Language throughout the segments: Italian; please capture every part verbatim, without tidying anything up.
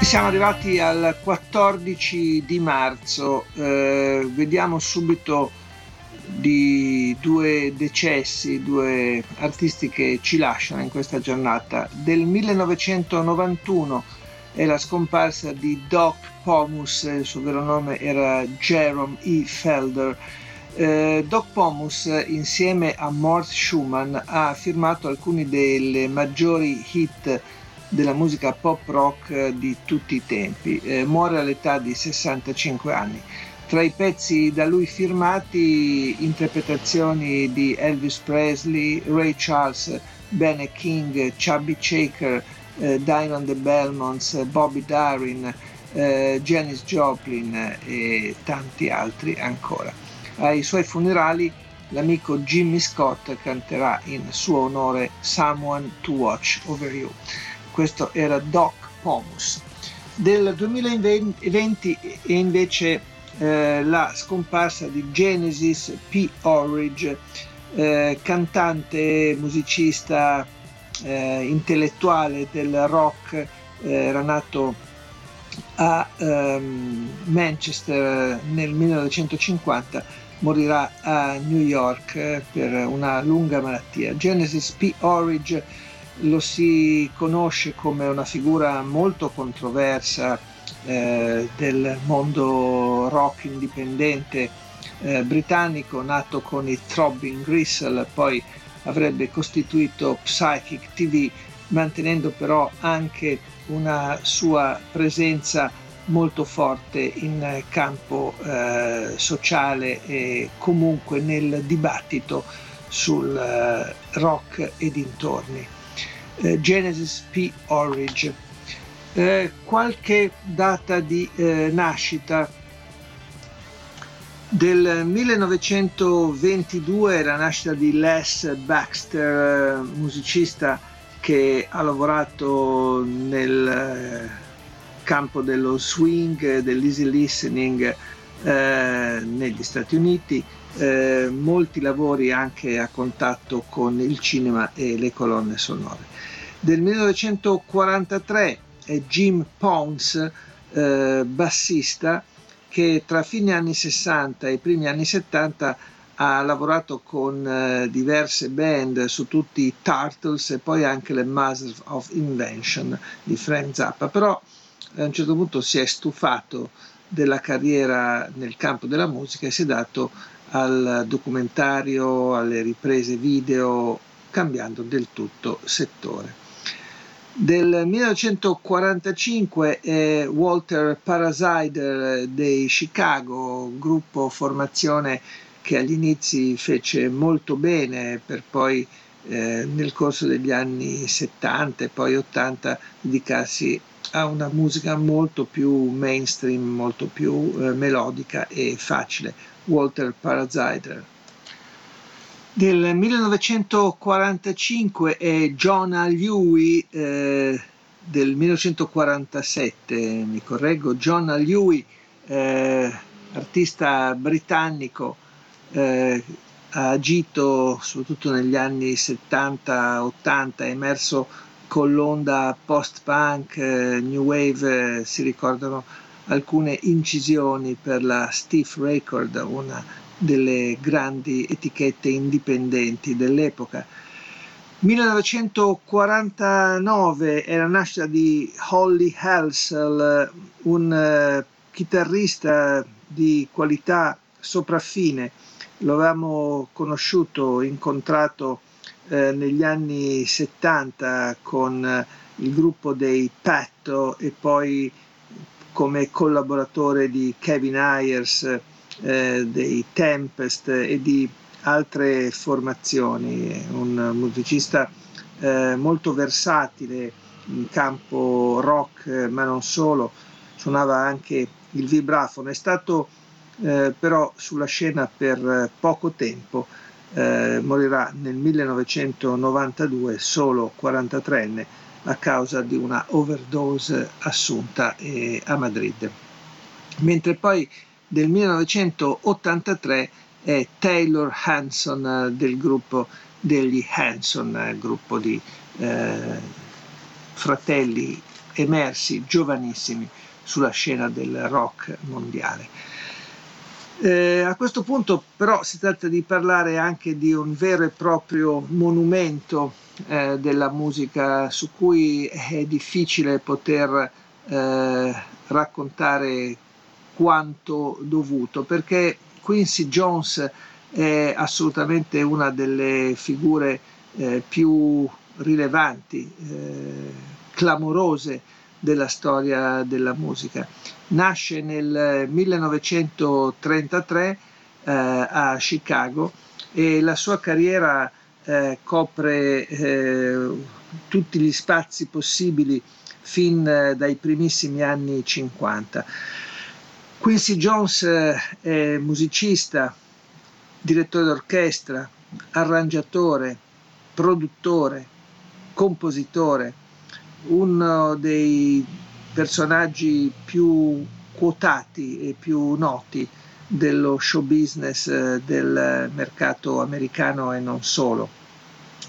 Siamo arrivati al quattordici di marzo, eh, vediamo subito di due decessi, due artisti che ci lasciano in questa giornata. Del millenovecentonovantuno è la scomparsa di Doc Pomus, il suo vero nome era Jerome E. Felder. Eh, Doc Pomus insieme a Mort Shuman ha firmato alcuni dei maggiori hit della musica pop rock di tutti i tempi. Eh, muore all'età di sessantacinque anni. Tra i pezzi da lui firmati, interpretazioni di Elvis Presley, Ray Charles, Ben E. King, Chubby Checker, eh, Dine on the Belmonts, Bobby Darin, eh, Janis Joplin e tanti altri ancora. Ai suoi funerali l'amico Jimmy Scott canterà in suo onore Someone to Watch Over You. Questo era Doc Pomus. Del duemilaventi è invece eh, la scomparsa di Genesis P. Orridge, eh, cantante, musicista, eh, intellettuale del rock, eh, era nato a ehm, Manchester nel millenovecentocinquanta, morirà a New York eh, per una lunga malattia. Genesis P. Orridge lo si conosce come una figura molto controversa eh, del mondo rock indipendente eh, britannico, nato con i Throbbing Gristle, poi avrebbe costituito Psychic T V, mantenendo però anche una sua presenza molto forte in campo eh, sociale e comunque nel dibattito sul eh, rock e dintorni. Genesis P. Orridge. Eh, qualche data di eh, nascita. Del millenovecentoventidue è la nascita di Les Baxter, musicista che ha lavorato nel campo dello swing, dell'easy listening eh, negli Stati Uniti. Eh, molti lavori anche a contatto con il cinema e le colonne sonore. Del millenovecentoquarantatré è Jim Pons, eh, bassista, che tra fine anni sessanta e primi anni settanta ha lavorato con eh, diverse band, su tutti i Turtles e poi anche le Masters of Invention di Frank Zappa, però a un certo punto si è stufato della carriera nel campo della musica e si è dato al documentario, alle riprese video, cambiando del tutto settore. Del millenovecentoquarantacinque è Walter Parazaider dei Chicago, gruppo formazione che agli inizi fece molto bene, per poi eh, nel corso degli anni settanta e poi ottanta dedicarsi a una musica molto più mainstream, molto più eh, melodica e facile. Walter Parazaider. Del millenovecentoquarantacinque è John A. Lui, eh, del millenovecentoquarantasette mi correggo, John A. Lui, eh, artista britannico, eh, ha agito soprattutto negli anni settanta ottanta, è emerso con l'onda post-punk, eh, new wave, eh, si ricordano alcune incisioni per la Stiff Record, una delle grandi etichette indipendenti dell'epoca. millenovecentoquarantanove è la nascita di Holly Halsell, un chitarrista di qualità sopraffine. Lo avevamo conosciuto, incontrato eh, negli anni settanta con il gruppo dei Patto e poi come collaboratore di Kevin Ayers, eh, dei Tempest e di altre formazioni. Un musicista eh, molto versatile, in campo rock, ma non solo, suonava anche il vibrafono. È stato eh, però sulla scena per poco tempo, eh, morirà nel millenovecentonovantadue, solo quarantatreenne, a causa di una overdose assunta eh, a Madrid. Mentre poi del millenovecentottantatré è Taylor Hanson eh, del gruppo degli Hanson, eh, gruppo di eh, fratelli emersi giovanissimi sulla scena del rock mondiale. Eh, a questo punto però si tratta di parlare anche di un vero e proprio monumento eh, della musica, su cui è difficile poter eh, raccontare quanto dovuto, perché Quincy Jones è assolutamente una delle figure eh, più rilevanti, eh, clamorose della storia della musica. Nasce nel millenovecentotrentatré eh, a Chicago, e la sua carriera eh, copre eh, tutti gli spazi possibili fin eh, dai primissimi anni cinquanta. Quincy Jones eh, è musicista, direttore d'orchestra, arrangiatore, produttore, compositore, uno dei personaggi più quotati e più noti dello show business, del mercato americano e non solo,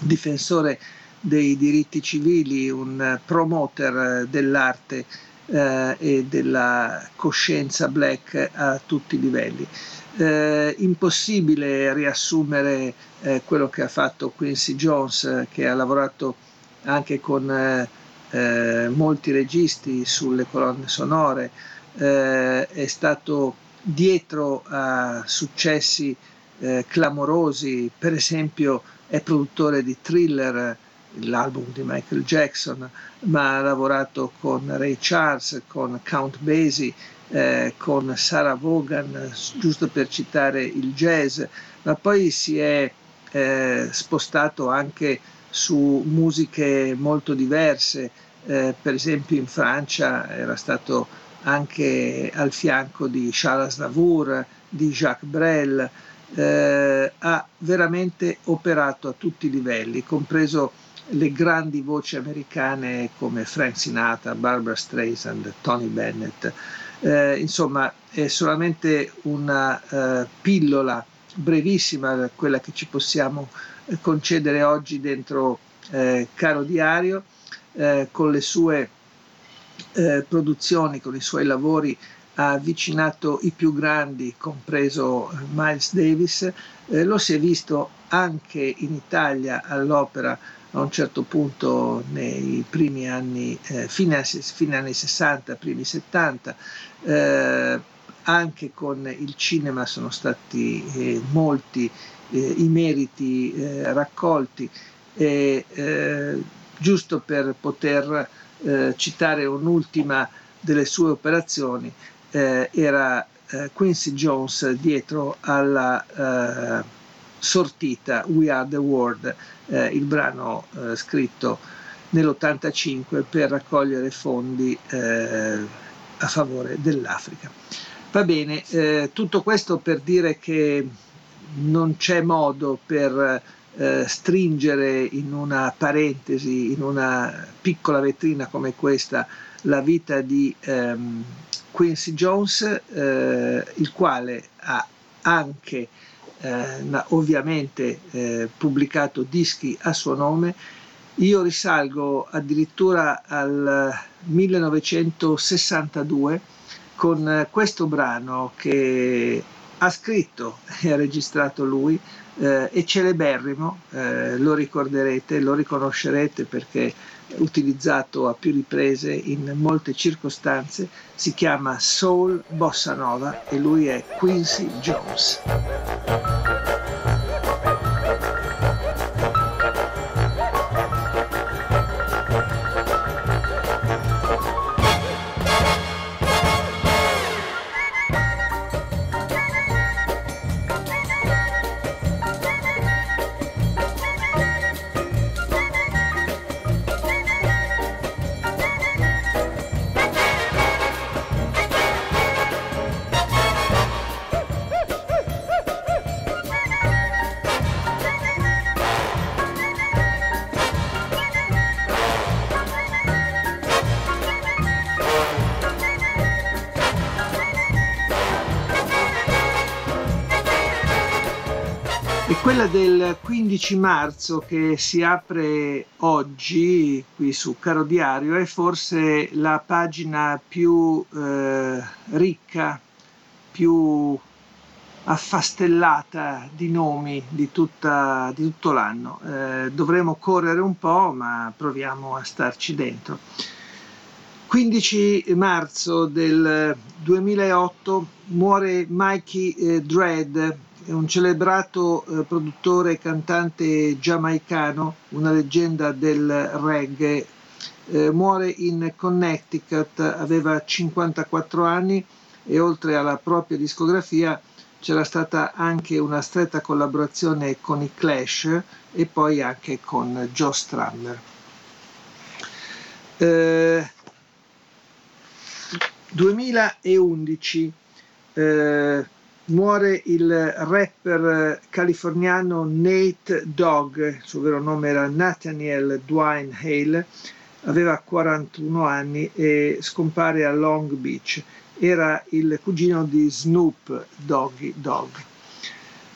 difensore dei diritti civili, un promoter dell'arte eh, e della coscienza black a tutti i livelli. Eh, impossibile riassumere eh, quello che ha fatto Quincy Jones, eh, che ha lavorato anche con eh, Eh, molti registi sulle colonne sonore, eh, è stato dietro a successi eh, clamorosi. Per esempio è produttore di Thriller, l'album di Michael Jackson, ma ha lavorato con Ray Charles, con Count Basie, eh, con Sarah Vaughan, giusto per citare il jazz, ma poi si è eh, spostato anche su musiche molto diverse. Eh, per esempio in Francia era stato anche al fianco di Charles Aznavour, di Jacques Brel. Eh, ha veramente operato a tutti i livelli, compreso le grandi voci americane come Frank Sinatra, Barbara Streisand, Tony Bennett. Eh, insomma, è solamente una eh, pillola brevissima quella che ci possiamo concedere oggi dentro eh, Caro Diario, eh, con le sue eh, produzioni, con i suoi lavori ha avvicinato i più grandi, compreso Miles Davis. Eh, lo si è visto anche in Italia all'opera a un certo punto nei primi anni, eh, fine, fine anni sessanta, primi settanta, eh, anche con il cinema sono stati eh, molti Eh, i meriti eh, raccolti, e eh, giusto per poter eh, citare un'ultima delle sue operazioni, eh, era eh, Quincy Jones dietro alla eh, sortita We Are The World, eh, il brano eh, scritto nell'ottantacinque per raccogliere fondi eh, a favore dell'Africa. Va bene, eh, tutto questo per dire che non c'è modo per eh, stringere in una parentesi, in una piccola vetrina come questa, la vita di ehm, Quincy Jones, eh, il quale ha anche eh, ovviamente eh, pubblicato dischi a suo nome. Io risalgo addirittura al millenovecentosessantadue con questo brano che ha scritto e ha registrato lui, eh, è celeberrimo, eh, lo ricorderete, lo riconoscerete perché utilizzato a più riprese in molte circostanze. Si chiama Soul Bossa Nova e lui è Quincy Jones. È quella del quindici marzo che si apre oggi qui su Caro Diario, è forse la pagina più eh, ricca, più affastellata di nomi di, tutta, di tutto l'anno. Eh, dovremo correre un po', ma proviamo a starci dentro. quindici marzo del duemilaotto muore Mikey eh, Dredd, un celebrato eh, produttore e cantante giamaicano, una leggenda del reggae. Eh, muore in Connecticut, aveva cinquantaquattro anni e oltre alla propria discografia c'era stata anche una stretta collaborazione con i Clash e poi anche con Joe Strummer. Eh, duemilaundici eh, muore il rapper californiano Nate Dogg, il suo vero nome era Nathaniel Dwayne Hale, aveva quarantuno anni e scompare a Long Beach. Era il cugino di Snoop Doggy Dogg.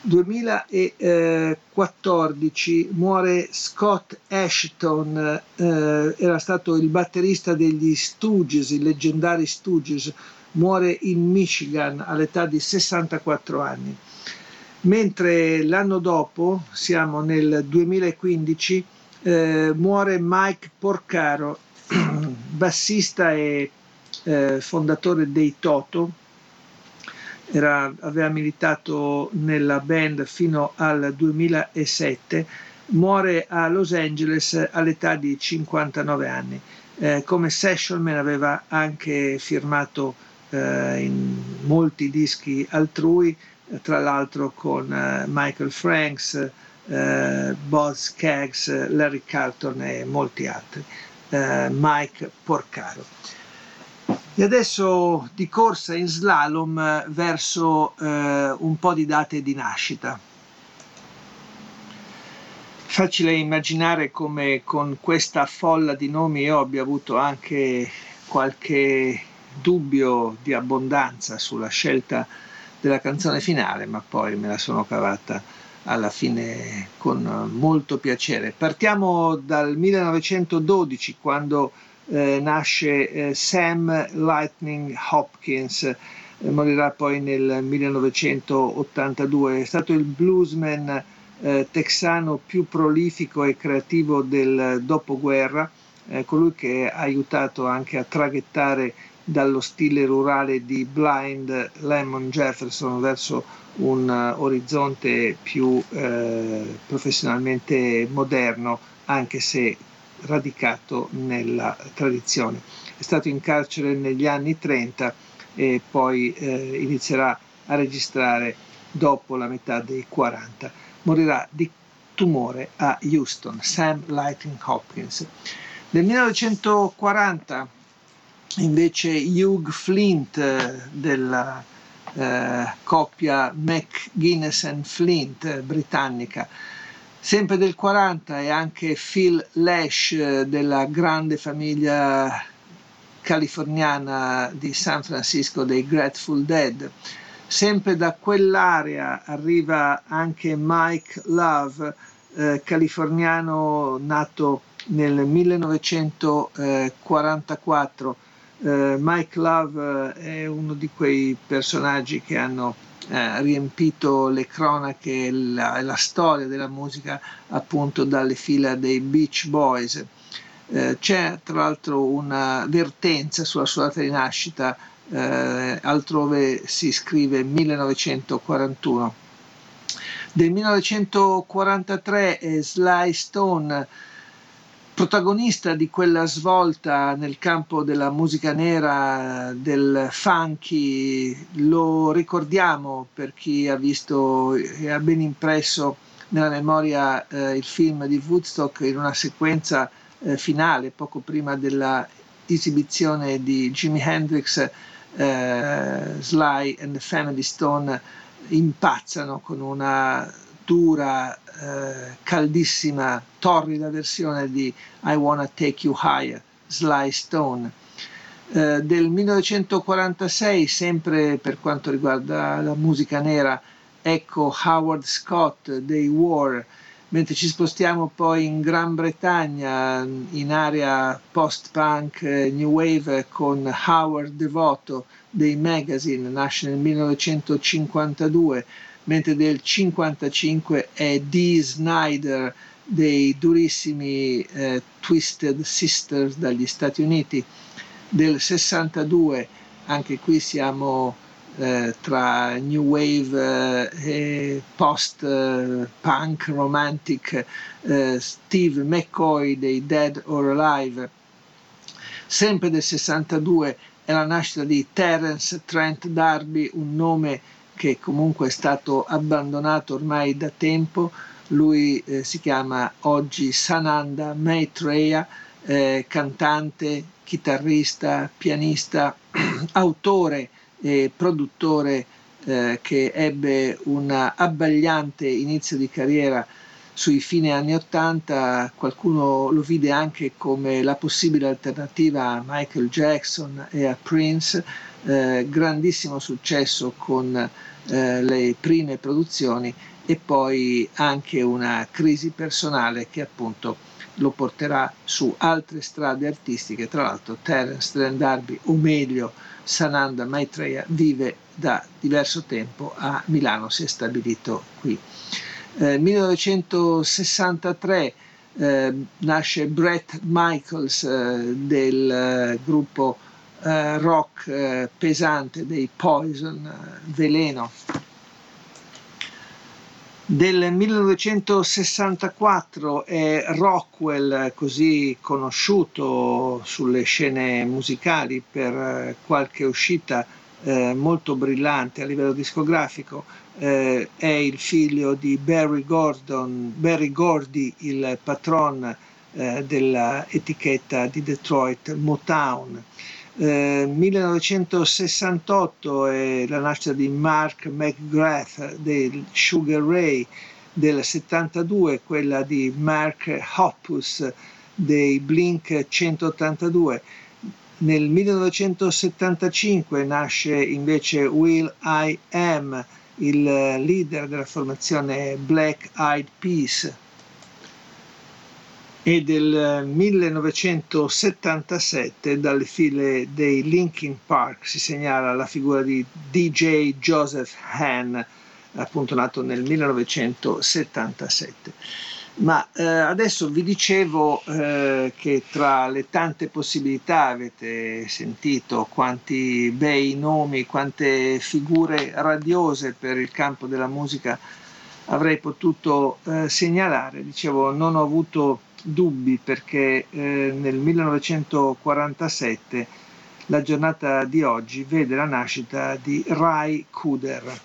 duemilaquattordici muore Scott Ashton, eh, era stato il batterista degli Stooges, i leggendari Stooges. Muore in Michigan all'età di sessantaquattro anni. Mentre l'anno dopo, siamo nel duemilaquindici, eh, muore Mike Porcaro, bassista e eh, fondatore dei Toto. Era, aveva militato nella band fino al duemilasette. Muore a Los Angeles all'età di cinquantanove anni. Eh, come session man aveva anche firmato in molti dischi altrui, tra l'altro con Michael Franks, eh, Boz Scaggs, Larry Carlton e molti altri, eh, Mike Porcaro. E adesso di corsa in slalom verso eh, un po' di date di nascita. Facile immaginare come con questa folla di nomi io abbia avuto anche qualche dubbio di abbondanza sulla scelta della canzone finale, ma poi me la sono cavata alla fine con molto piacere. Partiamo dal millenovecentododici, quando eh, nasce eh, Sam Lightnin' Hopkins, eh, morirà poi nel millenovecentottantadue. È stato il bluesman eh, texano più prolifico e creativo del dopoguerra, eh, colui che ha aiutato anche a traghettare dallo stile rurale di Blind Lemon Jefferson verso un orizzonte più eh, professionalmente moderno, anche se radicato nella tradizione. È stato in carcere negli anni trenta e poi eh, inizierà a registrare dopo la metà dei quaranta. Morirà di tumore a Houston, Sam Lightnin' Hopkins. Nel millenovecentoquaranta invece Hugh Flint, della eh, coppia McGuinness and Flint britannica, sempre del quaranta, e anche Phil Lesh della grande famiglia californiana di San Francisco dei Grateful Dead. Sempre da quell'area arriva anche Mike Love, eh, californiano nato nel millenovecentoquarantaquattro. Uh, Mike Love uh, è uno di quei personaggi che hanno uh, riempito le cronache e la, la storia della musica, appunto dalle fila dei Beach Boys. Uh, c'è tra l'altro una vertenza sulla sua data di nascita, uh, altrove si scrive millenovecentoquarantuno. Del millenovecentoquarantatré è Sly Stone, protagonista di quella svolta nel campo della musica nera, del funky. Lo ricordiamo per chi ha visto e ha ben impresso nella memoria eh, il film di Woodstock, in una sequenza eh, finale poco prima della esibizione di Jimi Hendrix. eh, Sly and the Family Stone impazzano con una dura, eh, caldissima, torrida versione di I Wanna Take You Higher, Sly Stone. Eh, del millenovecentoquarantasei, sempre per quanto riguarda la musica nera, Ecco Howard Scott dei War, mentre ci spostiamo poi in Gran Bretagna in area post-punk new wave con Howard Devoto dei Magazine, nasce nel millenovecentocinquantadue, mentre del cinquantacinque è Dee Snider dei durissimi eh, Twisted Sisters dagli Stati Uniti. Del sessantadue, anche qui siamo eh, tra new wave eh, e post eh, punk romantic, eh, Steve McCoy dei Dead or Alive. Sempre del sessantadue è la nascita di Terence Trent D'Arby, un nome che comunque è stato abbandonato ormai da tempo. Lui eh, si chiama oggi Sananda Maitreya, eh, cantante, chitarrista, pianista, autore e produttore eh, che ebbe un abbagliante inizio di carriera sui fine anni Ottanta. Qualcuno lo vide anche come la possibile alternativa a Michael Jackson e a Prince, eh, grandissimo successo con eh, le prime produzioni e poi anche una crisi personale che appunto lo porterà su altre strade artistiche. Tra l'altro Terence Trent D'Arby, o meglio Sananda Maitreya, vive da diverso tempo a Milano, si è stabilito qui. Eh, millenovecentosessantatré eh, nasce Bret Michaels eh, del eh, gruppo eh, rock eh, pesante dei Poison, eh, Veleno. Del millenovecentosessantaquattro è Rockwell, così conosciuto sulle scene musicali per qualche uscita eh, molto brillante a livello discografico. Eh, è il figlio di Barry Gordon, Barry Gordy, il patron eh, dell'etichetta di Detroit Motown. Eh, millenovecentosessantotto è la nascita di Mark McGrath del Sugar Ray, del settantadue quella di Mark Hoppus dei Blink centottantadue. Nel millenovecentosettantacinque nasce invece Will I Am, il leader della formazione Black Eyed Peas, e del millenovecentosettantasette dalle file dei Linkin Park si segnala la figura di D J Joseph Hahn, appunto nato nel millenovecentosettantasette. Ma eh, adesso vi dicevo eh, che tra le tante possibilità, avete sentito quanti bei nomi, quante figure radiose per il campo della musica avrei potuto eh, segnalare. Dicevo, non ho avuto dubbi perché eh, nel millenovecentoquarantasette la giornata di oggi vede la nascita di Ry Cooder.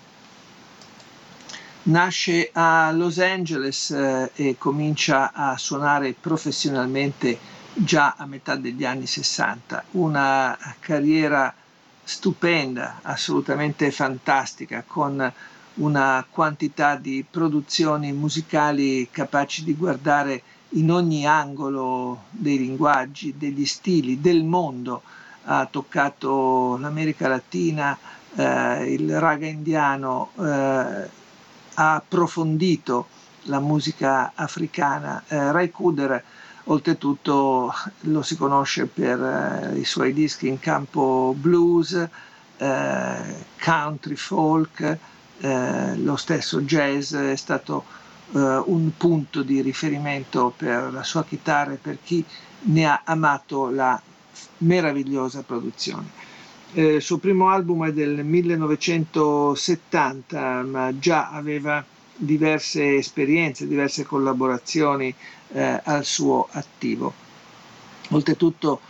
Nasce a Los Angeles eh, e comincia a suonare professionalmente già a metà degli anni sessanta. Una carriera stupenda, assolutamente fantastica, con una quantità di produzioni musicali capaci di guardare in ogni angolo dei linguaggi, degli stili, del mondo. Ha toccato l'America Latina, eh, il raga indiano, eh, ha approfondito la musica africana. Eh, Ry Cooder oltretutto lo si conosce per eh, i suoi dischi in campo blues, eh, country folk, eh, lo stesso jazz. È stato Uh, un punto di riferimento per la sua chitarra e per chi ne ha amato la meravigliosa produzione. Eh, il suo primo album è del millenovecentosettanta, ma già aveva diverse esperienze, diverse collaborazioni eh, al suo attivo. Oltretutto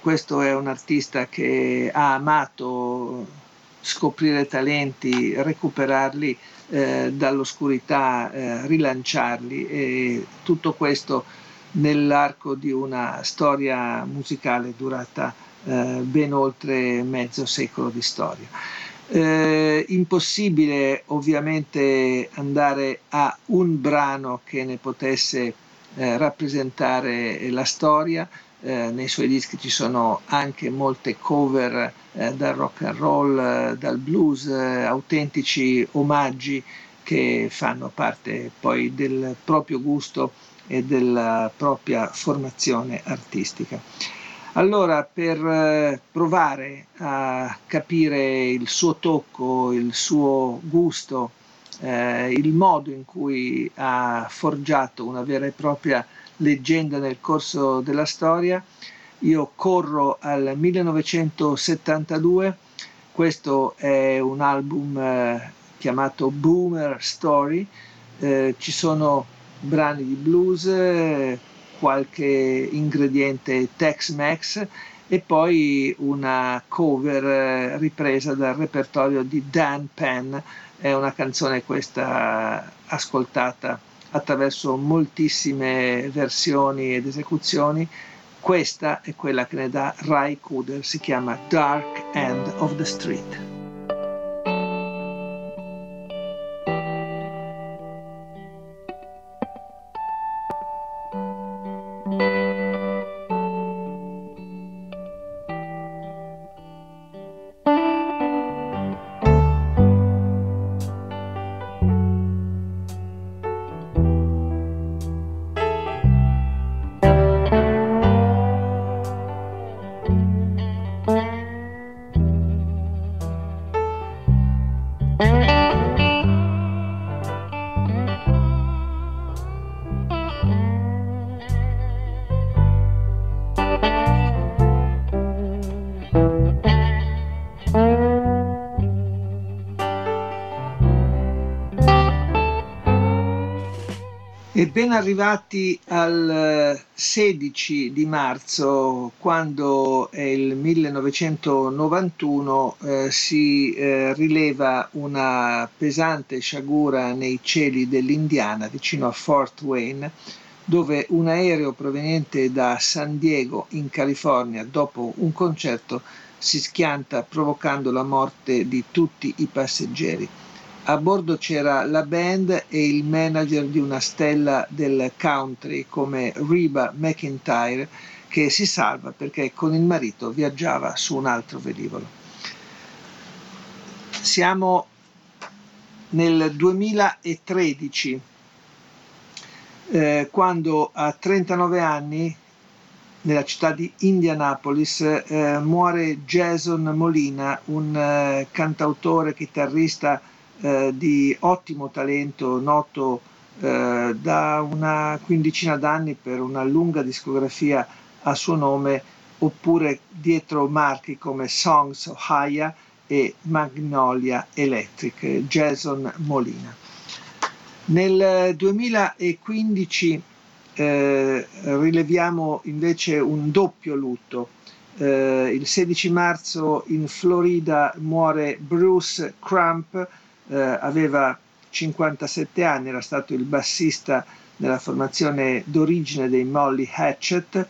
questo è un artista che ha amato scoprire talenti, recuperarli Eh, dall'oscurità, eh, rilanciarli, e tutto questo nell'arco di una storia musicale durata eh, ben oltre mezzo secolo di storia. Eh, impossibile ovviamente andare a un brano che ne potesse eh, rappresentare la storia. Eh, nei suoi dischi ci sono anche molte cover eh, dal rock and roll, eh, dal blues, eh, autentici omaggi che fanno parte poi del proprio gusto e della propria formazione artistica. Allora, per provare a capire il suo tocco, il suo gusto, eh, il modo in cui ha forgiato una vera e propria leggenda nel corso della storia, io corro al millenovecentosettantadue. Questo è un album eh, chiamato Boomer Story. Eh, ci sono brani di blues, eh, qualche ingrediente Tex-Mex e poi una cover eh, ripresa dal repertorio di Dan Penn. È una canzone questa ascoltata attraverso moltissime versioni ed esecuzioni. Questa è quella che ne dà Ry Cooder, si chiama Dark End of the Street. E ben arrivati al sedici di marzo, quando è il millenovecentonovantuno, eh, si eh, rileva una pesante sciagura nei cieli dell'Indiana, vicino a Fort Wayne, dove un aereo proveniente da San Diego, in California, dopo un concerto, si schianta provocando la morte di tutti i passeggeri. A bordo c'era la band e il manager di una stella del country come Reba McEntire, che si salva perché con il marito viaggiava su un altro velivolo. Siamo nel duemilatredici, eh, quando a trentanove anni, nella città di Indianapolis, eh, muore Jason Molina, un eh, cantautore, chitarrista Eh, di ottimo talento, noto eh, da una quindicina d'anni per una lunga discografia a suo nome, oppure dietro marchi come Songs Ohio e Magnolia Electric. Jason Molina. Nel duemilaquindici eh, rileviamo invece un doppio lutto. Eh, il sedici marzo in Florida muore Bruce Crump. Uh, aveva cinquantasette anni, era stato il bassista della formazione d'origine dei Molly Hatchet,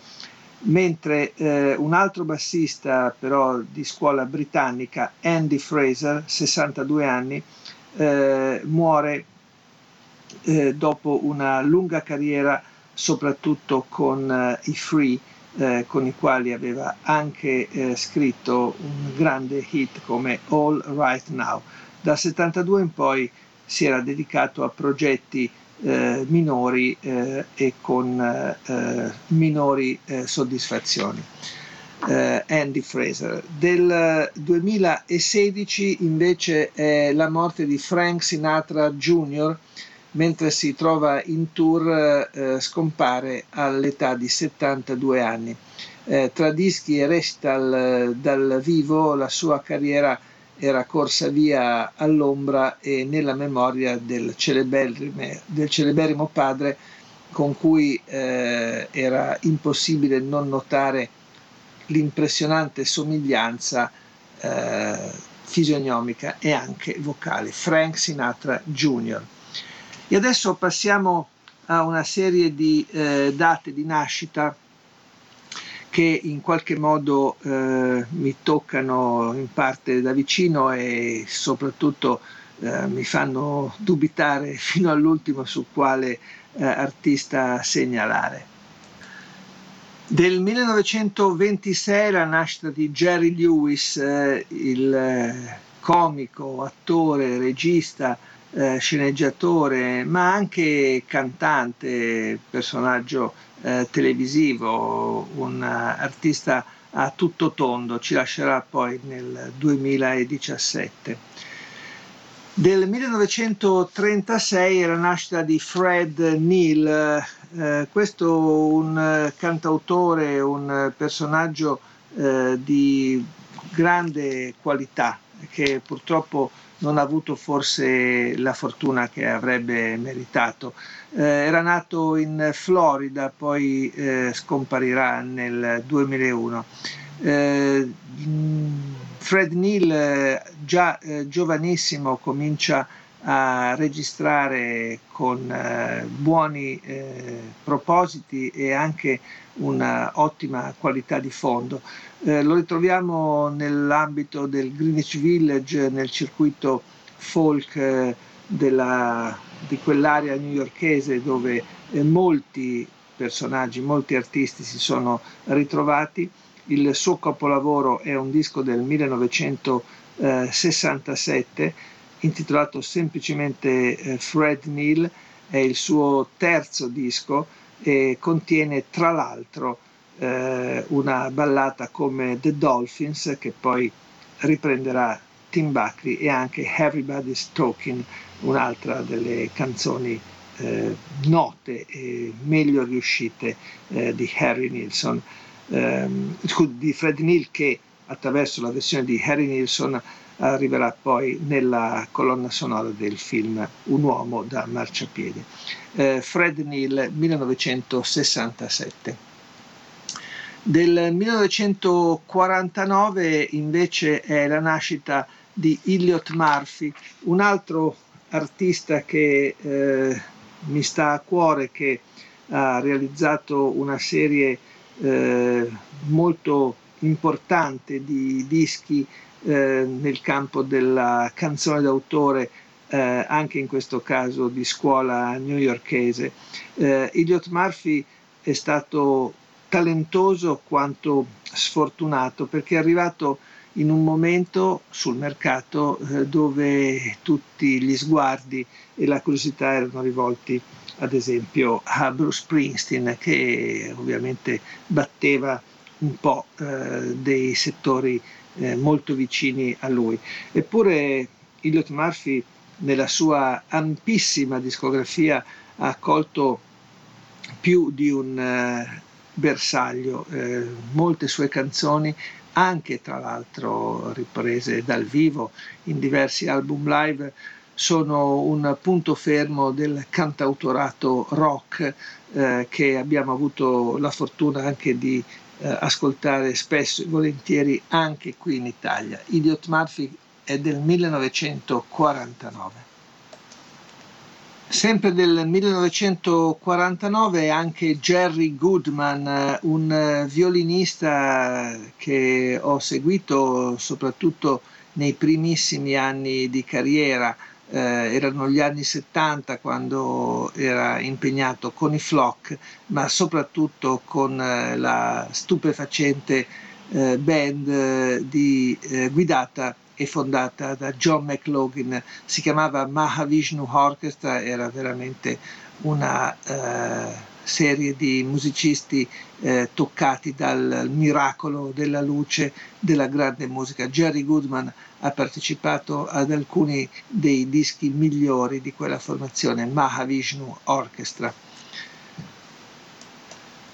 mentre uh, un altro bassista però di scuola britannica, Andy Fraser, sessantadue anni, uh, muore uh, dopo una lunga carriera soprattutto con uh, i Free, uh, con i quali aveva anche uh, scritto un grande hit come All Right Now. Dal settantadue in poi si era dedicato a progetti eh, minori eh, e con eh, minori eh, soddisfazioni. Eh, Andy Fraser. Del duemilasedici invece è la morte di Frank Sinatra junior Mentre si trova in tour eh, scompare all'età di settantadue anni. Eh, tra dischi e recital dal vivo la sua carriera era corsa via all'ombra e nella memoria del celeberrimo, del celeberrimo padre, con cui eh, era impossibile non notare l'impressionante somiglianza eh, fisionomica e anche vocale. Frank Sinatra junior E adesso passiamo a una serie di eh, date di nascita che in qualche modo eh, mi toccano in parte da vicino e soprattutto eh, mi fanno dubitare fino all'ultimo su quale eh, artista segnalare. Del millenovecentoventisei la nascita di Jerry Lewis, eh, il comico, attore, regista, eh, sceneggiatore, ma anche cantante, personaggio eh, televisivo, un artista a tutto tondo. Ci lascerà poi nel duemiladiciassette. Del millenovecentotrentasei è la nascita di Fred Neil, eh, questo un cantautore, un personaggio eh, di grande qualità, che purtroppo non ha avuto forse la fortuna che avrebbe meritato. Eh, era nato in Florida, poi eh, scomparirà nel duemilauno. Eh, Fred Neil già eh, giovanissimo comincia a registrare con eh, buoni eh, propositi e anche una ottima qualità di fondo. Eh, lo ritroviamo nell'ambito del Greenwich Village, nel circuito folk eh, della, di quell'area newyorkese dove eh, molti personaggi, molti artisti si sono ritrovati. Il suo capolavoro è un disco del millenovecentosessantasette intitolato semplicemente Fred Neil, è il suo terzo disco e contiene tra l'altro eh, una ballata come The Dolphins, che poi riprenderà Tim Buckley, e anche Everybody's Talking, un'altra delle canzoni eh, note e meglio riuscite eh, di Harry Nilsson. Ehm, di Fred Neil, che attraverso la versione di Harry Nilsson arriverà poi nella colonna sonora del film Un uomo da marciapiede. eh, Fred Neil, millenovecentosessantasette. Del millenovecentoquarantanove invece è la nascita di Elliott Murphy, un altro artista che eh, mi sta a cuore, che ha realizzato una serie Eh, molto importante di dischi eh, nel campo della canzone d'autore, eh, anche in questo caso di scuola newyorkese. Eh, Elliott Murphy è stato talentoso quanto sfortunato, perché è arrivato in un momento sul mercato eh, dove tutti gli sguardi e la curiosità erano rivolti ad esempio a Bruce Springsteen, che ovviamente batteva un po' eh, dei settori eh, molto vicini a lui. Eppure Elliott Murphy nella sua ampissima discografia ha accolto più di un eh, bersaglio, eh, molte sue canzoni, anche tra l'altro riprese dal vivo in diversi album live, sono un punto fermo del cantautorato rock eh, che abbiamo avuto la fortuna anche di eh, ascoltare spesso e volentieri anche qui in Italia. Elliott Murphy è del millenovecentoquarantanove. Sempre del millenovecentoquarantanove anche Jerry Goodman, un violinista che ho seguito soprattutto nei primissimi anni di carriera. Eh, erano gli anni settanta quando era impegnato con i Flock, ma soprattutto con eh, la stupefacente eh, band eh, di, eh, guidata e fondata da John McLaughlin. Si chiamava Mahavishnu Orchestra, era veramente una eh, serie di musicisti eh, toccati dal miracolo della luce, della grande musica. Jerry Goodman ha partecipato ad alcuni dei dischi migliori di quella formazione, Mahavishnu Orchestra.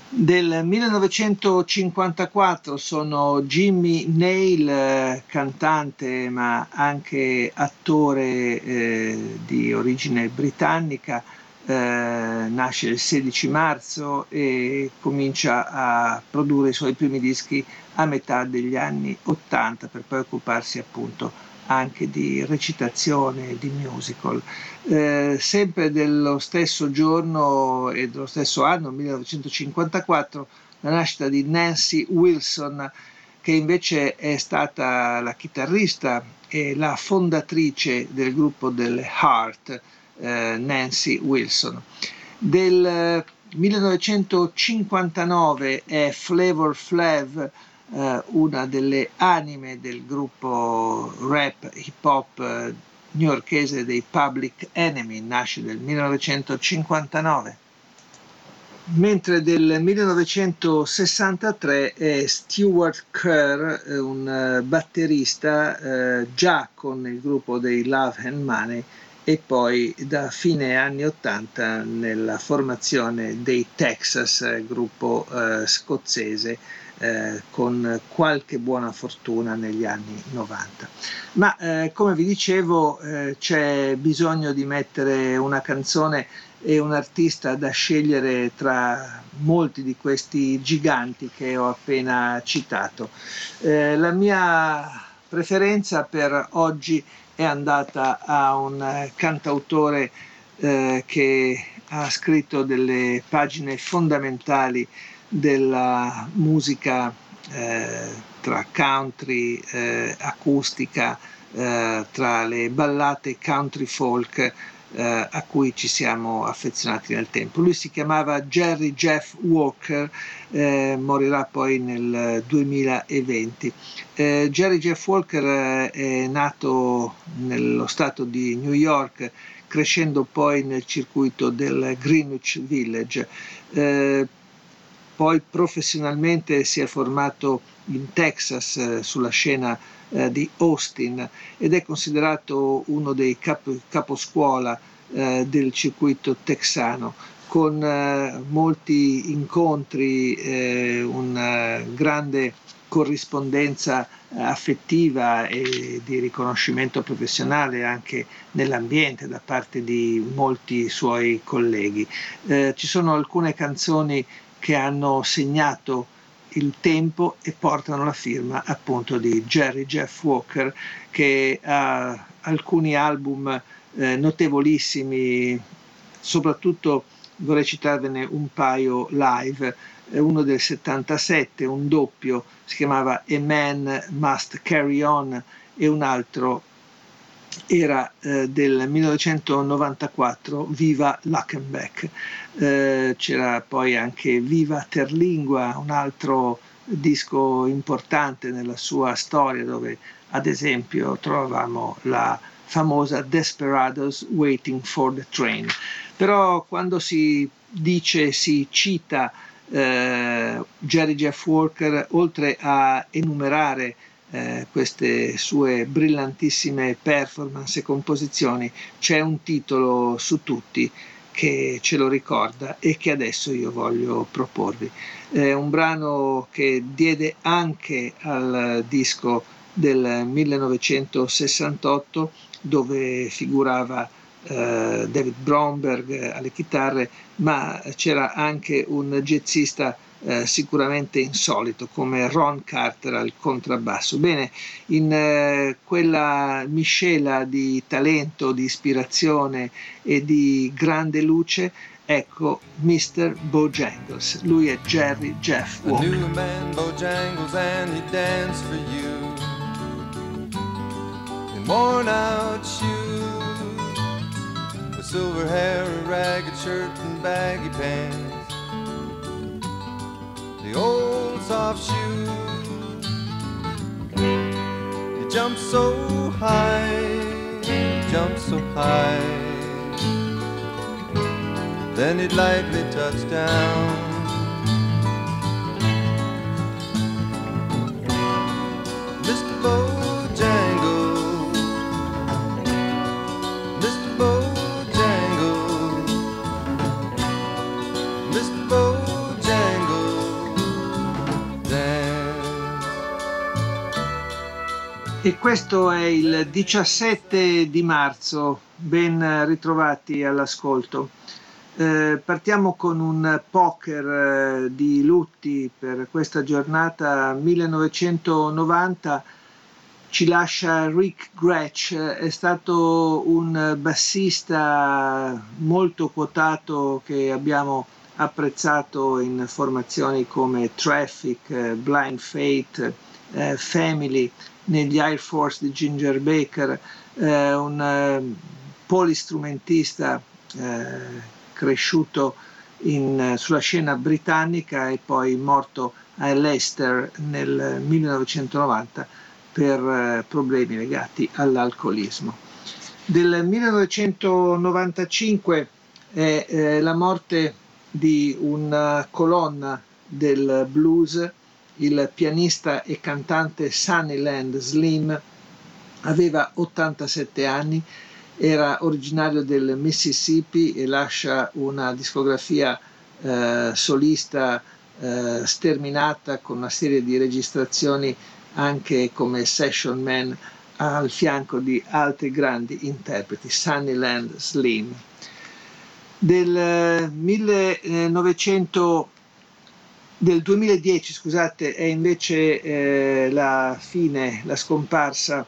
Del millenovecentocinquantaquattro sono Jimmy Nail, cantante ma anche attore eh, di origine britannica, eh, nasce il sedici marzo e comincia a produrre i suoi primi dischi a metà degli anni ottanta, per poi occuparsi appunto anche di recitazione, di musical. Eh, sempre dello stesso giorno e dello stesso anno, millenovecentocinquantaquattro, la nascita di Nancy Wilson, che invece è stata la chitarrista e la fondatrice del gruppo delle Heart, eh, Nancy Wilson. Del millenovecentocinquantanove è Flavor Flav, una delle anime del gruppo rap hip hop newyorkese dei Public Enemy, nasce nel millenovecentocinquantanove, mentre del millenovecentosessantatré è Stewart Kerr, un batterista eh, già con il gruppo dei Love and Money e poi da fine anni ottanta nella formazione dei Texas, gruppo eh, scozzese eh, con qualche buona fortuna negli anni novanta. Ma eh, come vi dicevo eh, c'è bisogno di mettere una canzone e un artista da scegliere tra molti di questi giganti che ho appena citato. Eh, la mia preferenza per oggi è andata a un cantautore eh, che ha scritto delle pagine fondamentali della musica eh, tra country, eh, acustica, eh, tra le ballate country folk Eh, a cui ci siamo affezionati nel tempo. Lui si chiamava Jerry Jeff Walker, eh, morirà poi nel duemilaventi. Eh, Jerry Jeff Walker è nato nello stato di New York, crescendo poi nel circuito del Greenwich Village. Eh, poi professionalmente si è formato in Texas eh, sulla scena eh, di Austin ed è considerato uno dei cap- caposcuola eh, del circuito texano, con eh, molti incontri, eh, una grande corrispondenza affettiva e di riconoscimento professionale anche nell'ambiente da parte di molti suoi colleghi. Eh, ci sono alcune canzoni che hanno segnato il tempo e portano la firma appunto di Jerry Jeff Walker, che ha alcuni album eh, notevolissimi. Soprattutto vorrei citarvene un paio live, uno del settantasette, un doppio, si chiamava A Man Must Carry On, e un altro era eh, del millenovecentonovantaquattro, Viva Luckenbach. Eh, c'era poi anche Viva Terlingua, un altro disco importante nella sua storia, dove ad esempio trovavamo la famosa Desperados Waiting for the Train. Però quando si dice, si cita eh, Jerry Jeff Walker, oltre a enumerare Eh, queste sue brillantissime performance e composizioni, c'è un titolo su tutti che ce lo ricorda e che adesso io voglio proporvi. È un brano che diede anche al disco del millenovecentosessantotto, dove figurava eh, David Bromberg alle chitarre, ma c'era anche un jazzista Eh, sicuramente insolito come Ron Carter al contrabbasso. Bene, in eh, quella miscela di talento, di ispirazione e di grande luce, ecco mister Bojangles. Lui è Jerry Jeff Walker. I knew a man Bojangles and he danced for you in worn out shoes, with silver hair, a ragged shirt and baggy pants, the old soft shoe. He jumps so high, he jumps so high, then he'd lightly touch down. Mister Bojangles, Mister Bojangles, Mister Bojangles, E questo è il diciassette di marzo, ben ritrovati all'ascolto. Eh, partiamo con un poker eh, di lutti per questa giornata. millenovecentonovanta ci lascia Rick Gretsch, è stato un bassista molto quotato che abbiamo apprezzato in formazioni come Traffic, eh, Blind Faith, eh, Family, negli Air Force di Ginger Baker, eh, un eh, polistrumentista eh, cresciuto in, sulla scena britannica e poi morto a Leicester nel millenovecentonovanta per eh, problemi legati all'alcolismo. del millenovecentonovantacinque è eh, la morte di una colonna del blues. Il pianista e cantante Sunnyland Slim aveva ottantasette anni, era originario del Mississippi e lascia una discografia eh, solista eh, sterminata, con una serie di registrazioni anche come session man al fianco di altri grandi interpreti. Sunnyland Slim. Del millenovecento Del duemiladieci, scusate, è invece eh, la fine, la scomparsa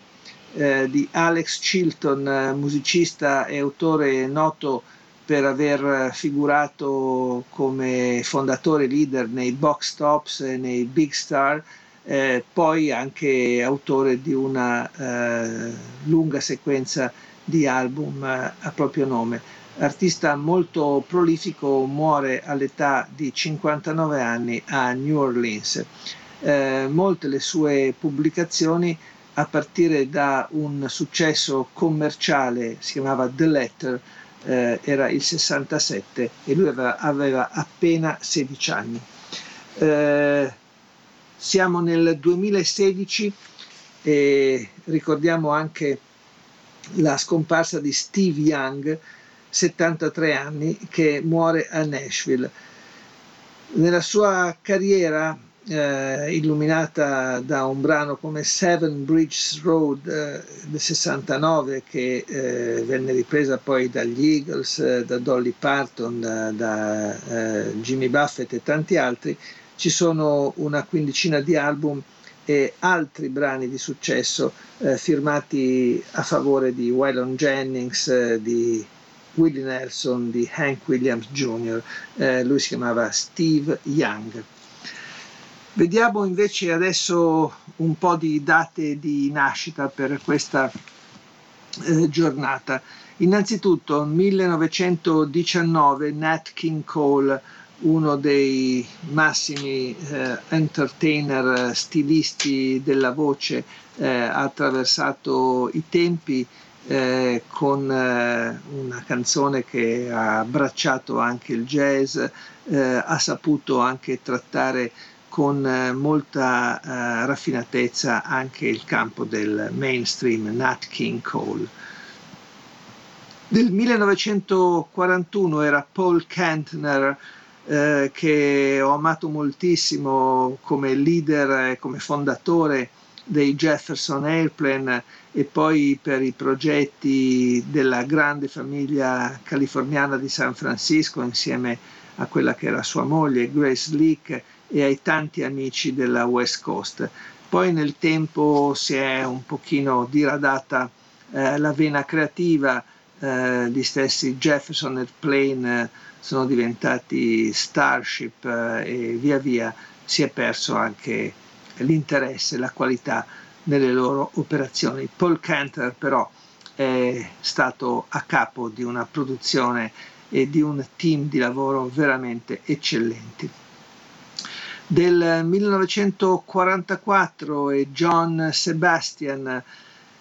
eh, di Alex Chilton, musicista e autore noto per aver figurato come fondatore e leader nei Box Tops e nei Big Star, eh, poi anche autore di una eh, lunga sequenza di album eh, a proprio nome. Artista molto prolifico, muore all'età di cinquantanove anni a New Orleans. Eh, molte le sue pubblicazioni, a partire da un successo commerciale, si chiamava The Letter, eh, era il sessantasette e lui aveva, aveva appena sedici anni. Eh, siamo nel duemilasedici e ricordiamo anche la scomparsa di Steve Young, settantatré anni, che muore a Nashville. Nella sua carriera, eh, illuminata da un brano come Seven Bridges Road eh, del sessantanove, che eh, venne ripresa poi dagli Eagles, eh, da Dolly Parton, da, da eh, Jimmy Buffett e tanti altri, ci sono una quindicina di album e altri brani di successo eh, firmati a favore di Waylon Jennings, eh, di Willie Nelson, di Hank Williams Junior Eh, lui si chiamava Steve Young. Vediamo invece adesso un po' di date di nascita per questa eh, giornata. Innanzitutto millenovecentodiciannove Nat King Cole, uno dei massimi eh, entertainer, stilisti della voce, eh, ha attraversato i tempi Eh, con eh, una canzone che ha abbracciato anche il jazz, eh, ha saputo anche trattare con eh, molta eh, raffinatezza anche il campo del mainstream. Nat King Cole. Del millenovecentoquarantuno era Paul Kantner, eh, che ho amato moltissimo come leader e come fondatore dei Jefferson Airplane e poi per i progetti della grande famiglia californiana di San Francisco, insieme a quella che era sua moglie Grace Leak e ai tanti amici della West Coast. Poi nel tempo si è un pochino diradata eh, la vena creativa, eh, gli stessi Jefferson Airplane eh, sono diventati Starship eh, e via via si è perso anche l'interesse, la qualità nelle loro operazioni. Paul Kantner però è stato a capo di una produzione e di un team di lavoro veramente eccellenti. Del millenovecentoquarantaquattro è John Sebastian,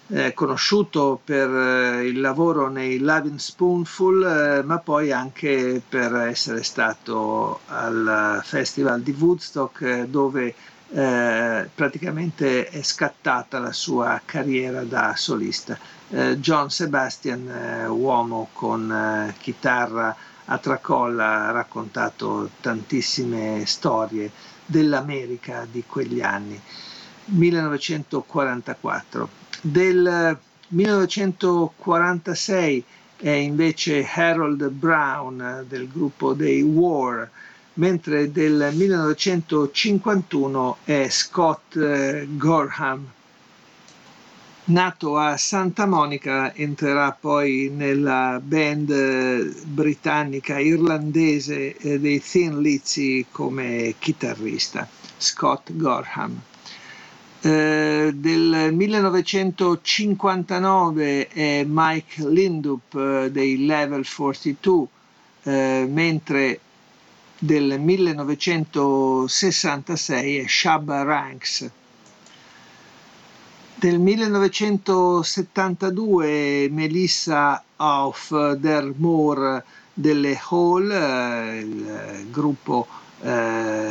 eh, conosciuto per eh, il lavoro nei Lovin' Spoonful, eh, ma poi anche per essere stato al Festival di Woodstock, eh, dove Eh, praticamente è scattata la sua carriera da solista. eh, John Sebastian, eh, uomo con eh, chitarra a tracolla, ha raccontato tantissime storie dell'America di quegli anni. Millenovecentoquarantaquattro. Del millenovecentoquarantasei è invece Harold Brown del gruppo dei War, mentre del millenovecentocinquantuno è Scott Gorham. Nato a Santa Monica, entrerà poi nella band britannica irlandese dei Thin Lizzy come chitarrista. Scott Gorham. Eh, del millenovecentocinquantanove è Mike Lindup dei Level quarantadue, eh, mentre del millenovecentosessantasei è Shabba Ranks. Nel millenovecentosettantadue Melissa auf der Moor delle Hall, eh, il gruppo eh,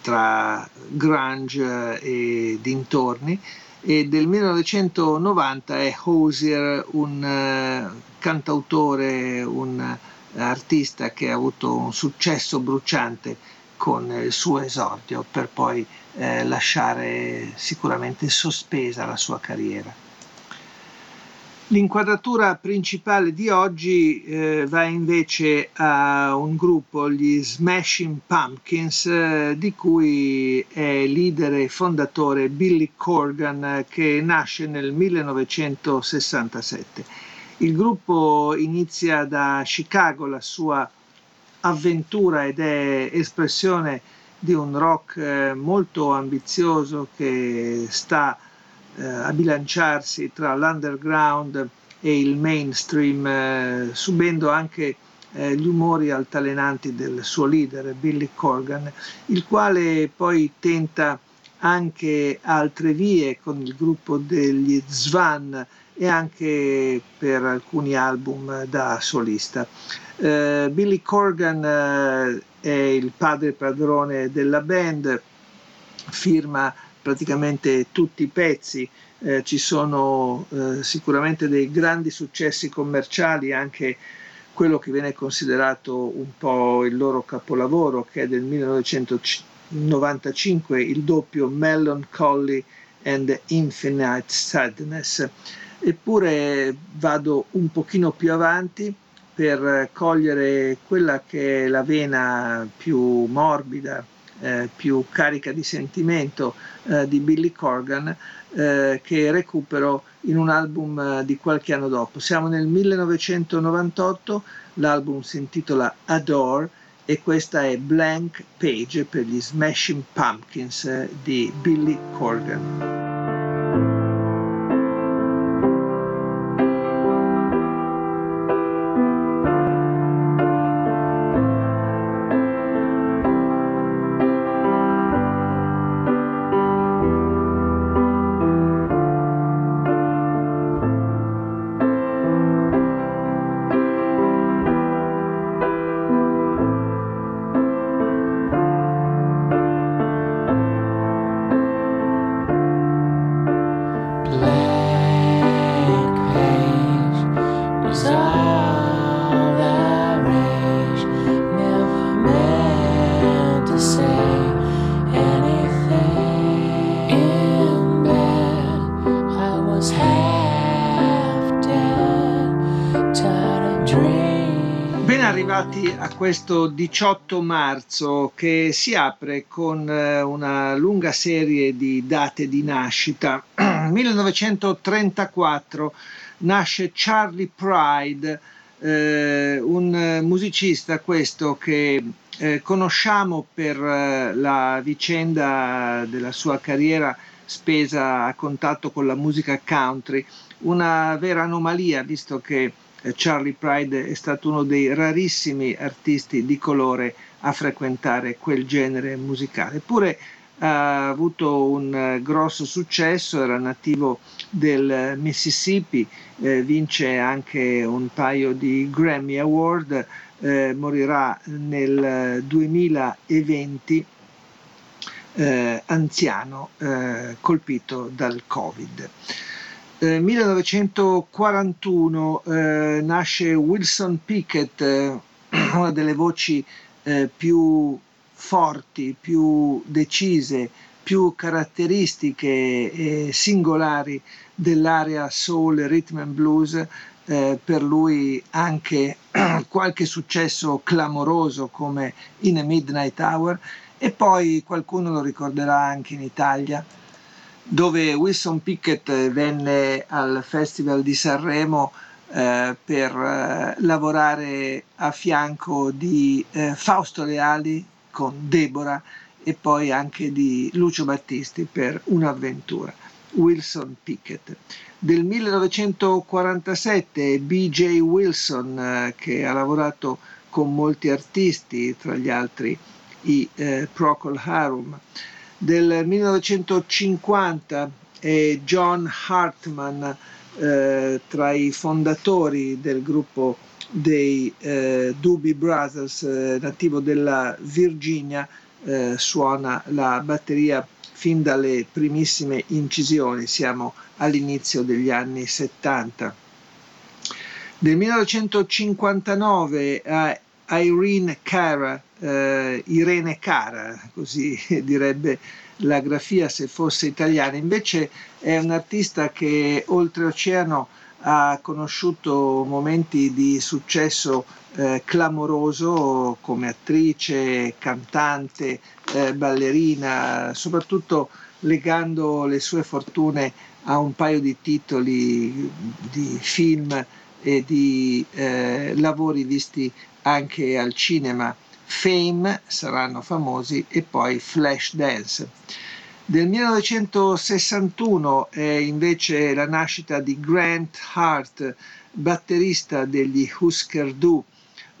tra grunge e dintorni, e del millenovecentonovanta è Hosier, un eh, cantautore, un artista che ha avuto un successo bruciante con il suo esordio, per poi eh, lasciare sicuramente sospesa la sua carriera. L'inquadratura principale di oggi eh, va invece a un gruppo, gli Smashing Pumpkins, eh, di cui è leader e fondatore Billy Corgan, eh, che nasce nel millenovecentosessantasette. Il gruppo inizia da Chicago la sua avventura ed è espressione di un rock molto ambizioso che sta a bilanciarsi tra l'underground e il mainstream, subendo anche gli umori altalenanti del suo leader Billy Corgan, il quale poi tenta anche altre vie con il gruppo degli Zwan e anche per alcuni album da solista. Eh, Billy Corgan eh, è il padre padrone della band, firma praticamente tutti i pezzi, eh, ci sono eh, sicuramente dei grandi successi commerciali, anche quello che viene considerato un po' il loro capolavoro, che è del millenovecentonovantacinque, il doppio Melancholy and Infinite Sadness. Eppure vado un pochino più avanti per cogliere quella che è la vena più morbida, eh, più carica di sentimento eh, di Billy Corgan, eh, che recupero in un album eh, di qualche anno dopo. Siamo nel millenovecentonovantotto, l'album si intitola Adore e questa è Blank Page per gli Smashing Pumpkins eh, di Billy Corgan. A questo diciotto marzo che si apre con una lunga serie di date di nascita. millenovecentotrentaquattro nasce Charlie Pride, eh, un musicista questo che eh, conosciamo per la vicenda della sua carriera spesa a contatto con la musica country, una vera anomalia visto che Charlie Pride è stato uno dei rarissimi artisti di colore a frequentare quel genere musicale. Eppure ha avuto un grosso successo, era nativo del Mississippi, eh, vince anche un paio di Grammy Award, eh, morirà nel duemilaventi eh, anziano, eh, colpito dal Covid. Eh, millenovecentoquarantuno eh, nasce Wilson Pickett, eh, una delle voci eh, più forti, più decise, più caratteristiche e singolari dell'area soul, rhythm and blues, eh, per lui anche qualche successo clamoroso come In a Midnight Hour, e poi qualcuno lo ricorderà anche in Italia, dove Wilson Pickett venne al Festival di Sanremo eh, per eh, lavorare a fianco di eh, Fausto Leali con Deborah e poi anche di Lucio Battisti per Un'avventura. Wilson Pickett. Del millenovecentoquarantasette B J Wilson, eh, che ha lavorato con molti artisti, tra gli altri i eh, Procol Harum. Del millenovecentocinquanta e John Hartman, eh, tra i fondatori del gruppo dei eh, Doobie Brothers, eh, nativo della Virginia, eh, suona la batteria fin dalle primissime incisioni, siamo all'inizio degli anni settanta. Nel millenovecentocinquantanove a Irene Cara, eh, Irene Cara, così direbbe la grafia se fosse italiana, invece è un'artista che oltreoceano ha conosciuto momenti di successo eh, clamoroso come attrice, cantante, eh, ballerina, soprattutto legando le sue fortune a un paio di titoli di film e di eh, lavori visti anche al cinema. Fame, saranno famosi, e poi Flashdance. Del millenovecentosessantuno è invece la nascita di Grant Hart, batterista degli Husker Du,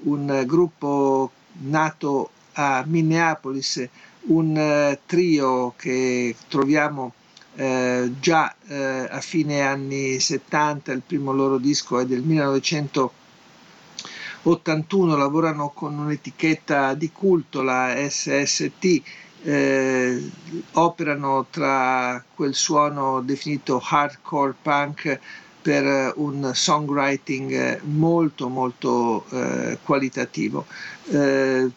un gruppo nato a Minneapolis, un trio che troviamo eh, già eh, a fine anni settanta, il primo loro disco è del millenovecentottantuno, lavorano con un'etichetta di culto, la S S T, eh, operano tra quel suono definito hardcore punk per un songwriting molto molto eh, qualitativo. Eh,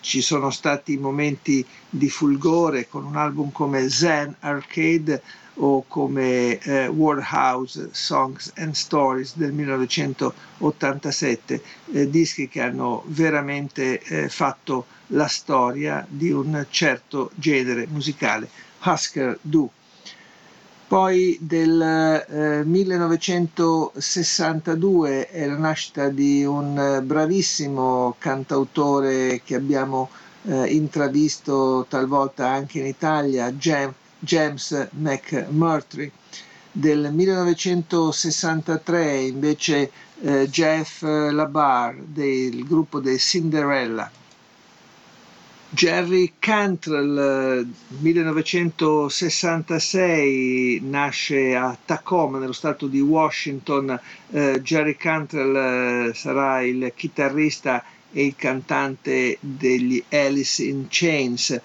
ci sono stati momenti di fulgore con un album come Zen Arcade o come eh, Warhouse Songs and Stories del millenovecentottantasette, eh, dischi che hanno veramente eh, fatto la storia di un certo genere musicale, Husker Du. Poi del eh, millenovecentosessantadue è la nascita di un bravissimo cantautore che abbiamo eh, intravisto talvolta anche in Italia, Jam James McMurtry. Del millenovecentosessantatré invece eh, Jeff Labar del gruppo dei Cinderella. Jerry Cantrell, millenovecentosessantasei, nasce a Tacoma nello stato di Washington. eh, Jerry Cantrell eh, sarà il chitarrista e il cantante degli Alice in Chains.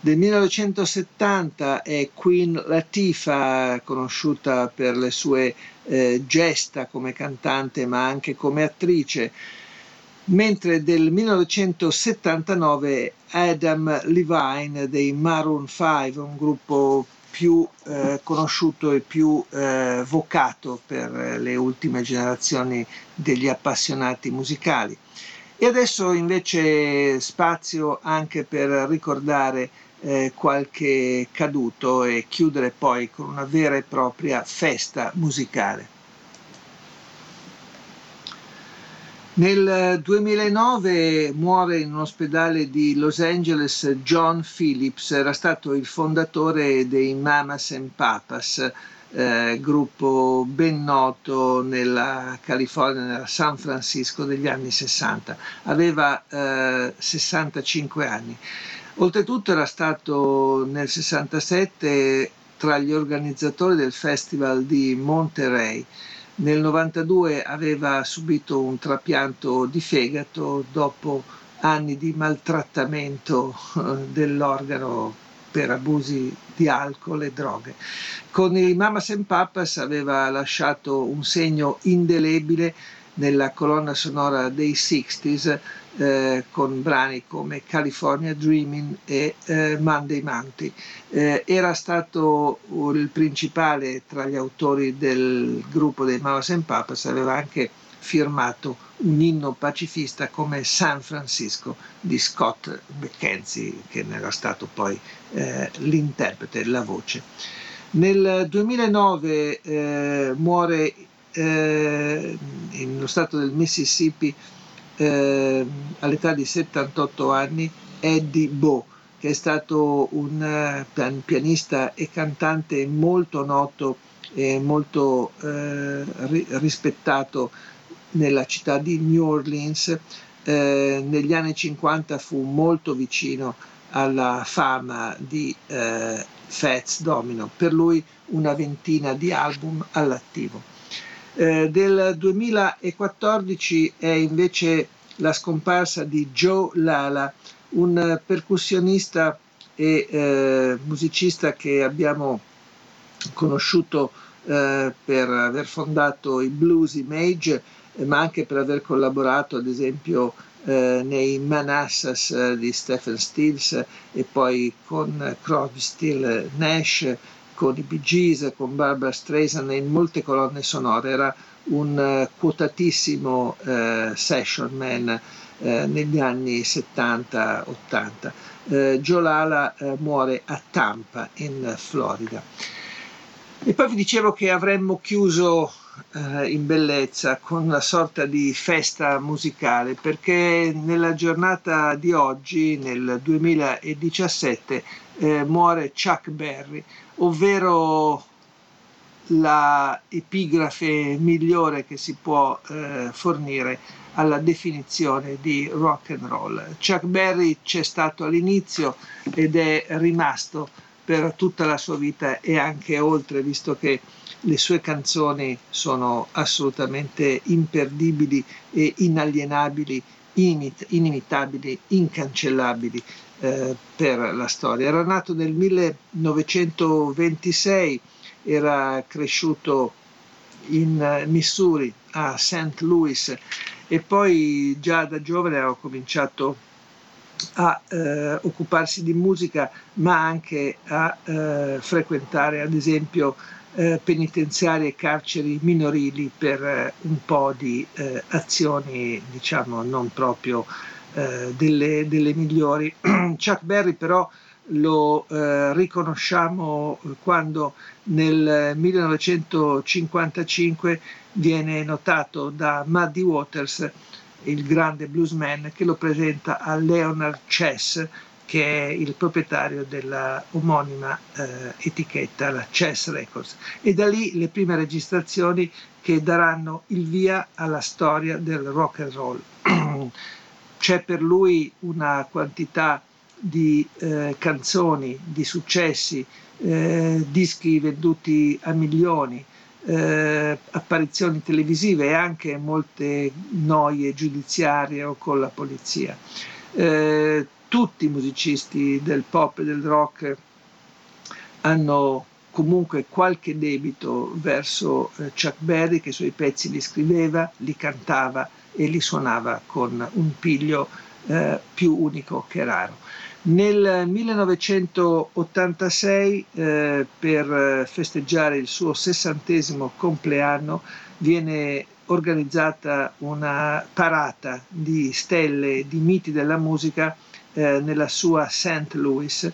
Del millenovecentosettanta è Queen Latifah, conosciuta per le sue eh, gesta come cantante ma anche come attrice, mentre del millenovecentosettantanove Adam Levine dei Maroon five, un gruppo più eh, conosciuto e più eh, vocato per le ultime generazioni degli appassionati musicali. E adesso invece spazio anche per ricordare Eh, qualche caduto e chiudere poi con una vera e propria festa musicale. Nel duemilanove muore in un ospedale di Los Angeles John Phillips, era stato il fondatore dei Mamas and Papas, eh, gruppo ben noto nella California, nella San Francisco degli anni sessanta. Aveva eh, sessantacinque anni. Oltretutto era stato nel sessantasette tra gli organizzatori del Festival di Monterey. Nel novantadue aveva subito un trapianto di fegato dopo anni di maltrattamento dell'organo per abusi di alcol e droghe. Con i Mamas and Papas aveva lasciato un segno indelebile nella colonna sonora dei sixties, Eh, con brani come California Dreaming e eh, Monday Mountain. Eh, era stato il principale tra gli autori del gruppo dei Mamas and Papas, aveva anche firmato un inno pacifista come San Francisco di Scott McKenzie, che ne era stato poi eh, l'interprete, la voce. Nel duemilanove eh, muore eh, nello stato del Mississippi Eh, all'età di settantotto anni Eddie Bo, che è stato un uh, pianista e cantante molto noto e molto eh, ri- rispettato nella città di New Orleans. Eh, negli anni cinquanta fu molto vicino alla fama di eh, Fats Domino, per lui una ventina di album all'attivo. Eh, del duemilaquattordici è invece la scomparsa di Joe Lala, un percussionista e eh, musicista che abbiamo conosciuto eh, per aver fondato i Blues Image, eh, ma anche per aver collaborato ad esempio eh, nei Manassas eh, di Stephen Stills eh, e poi con eh, Crosby, Stills, Nash, eh, con i Bee Gees, con Barbara Streisand e in molte colonne sonore. Era un eh, quotatissimo eh, session man eh, negli anni settanta ottanta. Eh, Joe Lala eh, muore a Tampa in Florida. E poi vi dicevo che avremmo chiuso eh, in bellezza con una sorta di festa musicale, perché nella giornata di oggi, nel duemiladiciassette, eh, muore Chuck Berry, ovvero la epigrafe migliore che si può eh, fornire alla definizione di rock and roll. Chuck Berry c'è stato all'inizio ed è rimasto per tutta la sua vita e anche oltre, visto che le sue canzoni sono assolutamente imperdibili e inalienabili, init- inimitabili, incancellabili eh, per la storia. Era nato nel millenovecentoventisei, era cresciuto in Missouri, a Saint Louis, e poi già da giovane ho cominciato a eh, occuparsi di musica, ma anche a eh, frequentare ad esempio eh, penitenziari e carceri minorili per eh, un po' di eh, azioni diciamo non proprio eh, delle, delle migliori. Chuck Berry però lo eh, riconosciamo quando nel millenovecentocinquantacinque viene notato da Muddy Waters, il grande bluesman, che lo presenta a Leonard Chess, che è il proprietario della omonima eh, etichetta, la Chess Records, e da lì le prime registrazioni che daranno il via alla storia del rock and roll. C'è per lui una quantità di eh, canzoni, di successi, eh, dischi venduti a milioni, eh, apparizioni televisive e anche molte noie giudiziarie o con la polizia. Eh, tutti i musicisti del pop e del rock hanno comunque qualche debito verso eh, Chuck Berry, che i suoi pezzi li scriveva, li cantava e li suonava con un piglio eh, più unico che raro. Nel millenovecentottantasei, eh, per festeggiare il suo sessantesimo compleanno, viene organizzata una parata di stelle, di miti della musica eh, nella sua Saint Louis.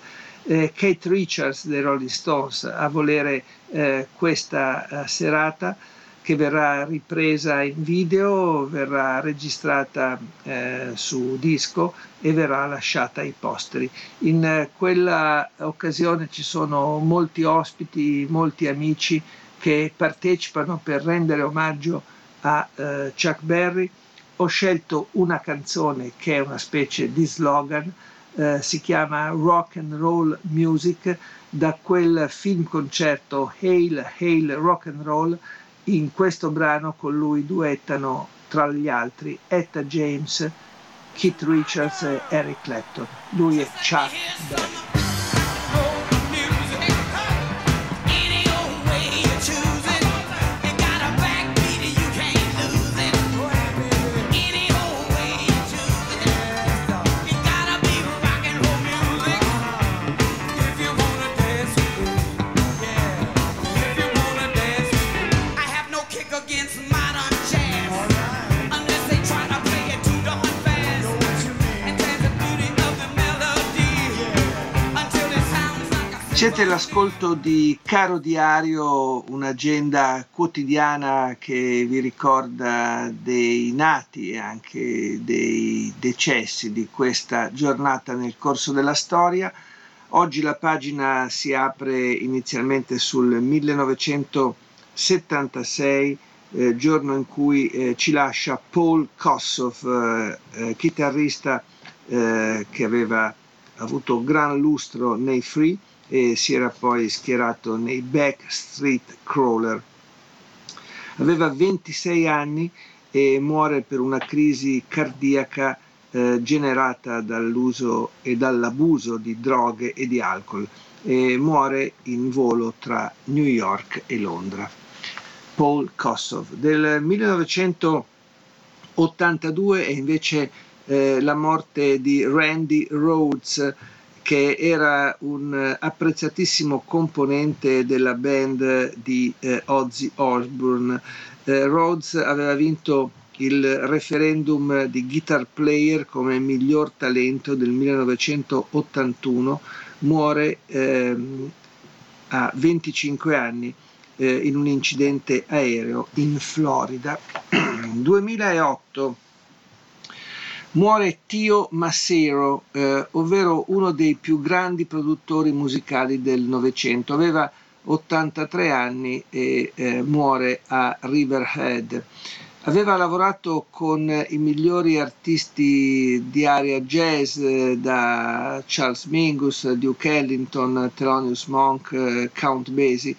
Eh, Kate Richards dei Rolling Stones a volere eh, questa eh, serata, che verrà ripresa in video, verrà registrata eh, su disco e verrà lasciata ai posteri. In eh, quella occasione ci sono molti ospiti, molti amici che partecipano per rendere omaggio a eh, Chuck Berry. Ho scelto una canzone che è una specie di slogan, eh, si chiama Rock and Roll Music, da quel film concerto Hail, Hail Rock and Roll. In questo brano con lui duettano, tra gli altri, Etta James, Keith Richards e Eric Clapton. Lui è Chuck Berry. Siete all'ascolto di Caro Diario, un'agenda quotidiana che vi ricorda dei nati e anche dei decessi di questa giornata nel corso della storia. Oggi la pagina si apre inizialmente sul millenovecentosettantasei, eh, giorno in cui eh, ci lascia Paul Kossoff, eh, eh, chitarrista eh, che aveva ha avuto gran lustro nei Free e si era poi schierato nei Backstreet Crawler. Aveva ventisei anni e muore per una crisi cardiaca eh, generata dall'uso e dall'abuso di droghe e di alcol, e muore in volo tra New York e Londra. Paul Kossoff. Del millenovecentottantadue è invece eh, la morte di Randy Rhoads, che era un apprezzatissimo componente della band di eh, Ozzy Osbourne. Eh, Rhoads aveva vinto il referendum di Guitar Player come miglior talento del millenovecentottantuno, muore eh, a venticinque anni eh, in un incidente aereo in Florida. duemilaotto muore Tio Macero, eh, ovvero uno dei più grandi produttori musicali del Novecento. Aveva ottantatré anni e eh, muore a Riverhead. Aveva lavorato con i migliori artisti di area jazz, eh, da Charles Mingus, Duke Ellington, Thelonious Monk, eh, Count Basie,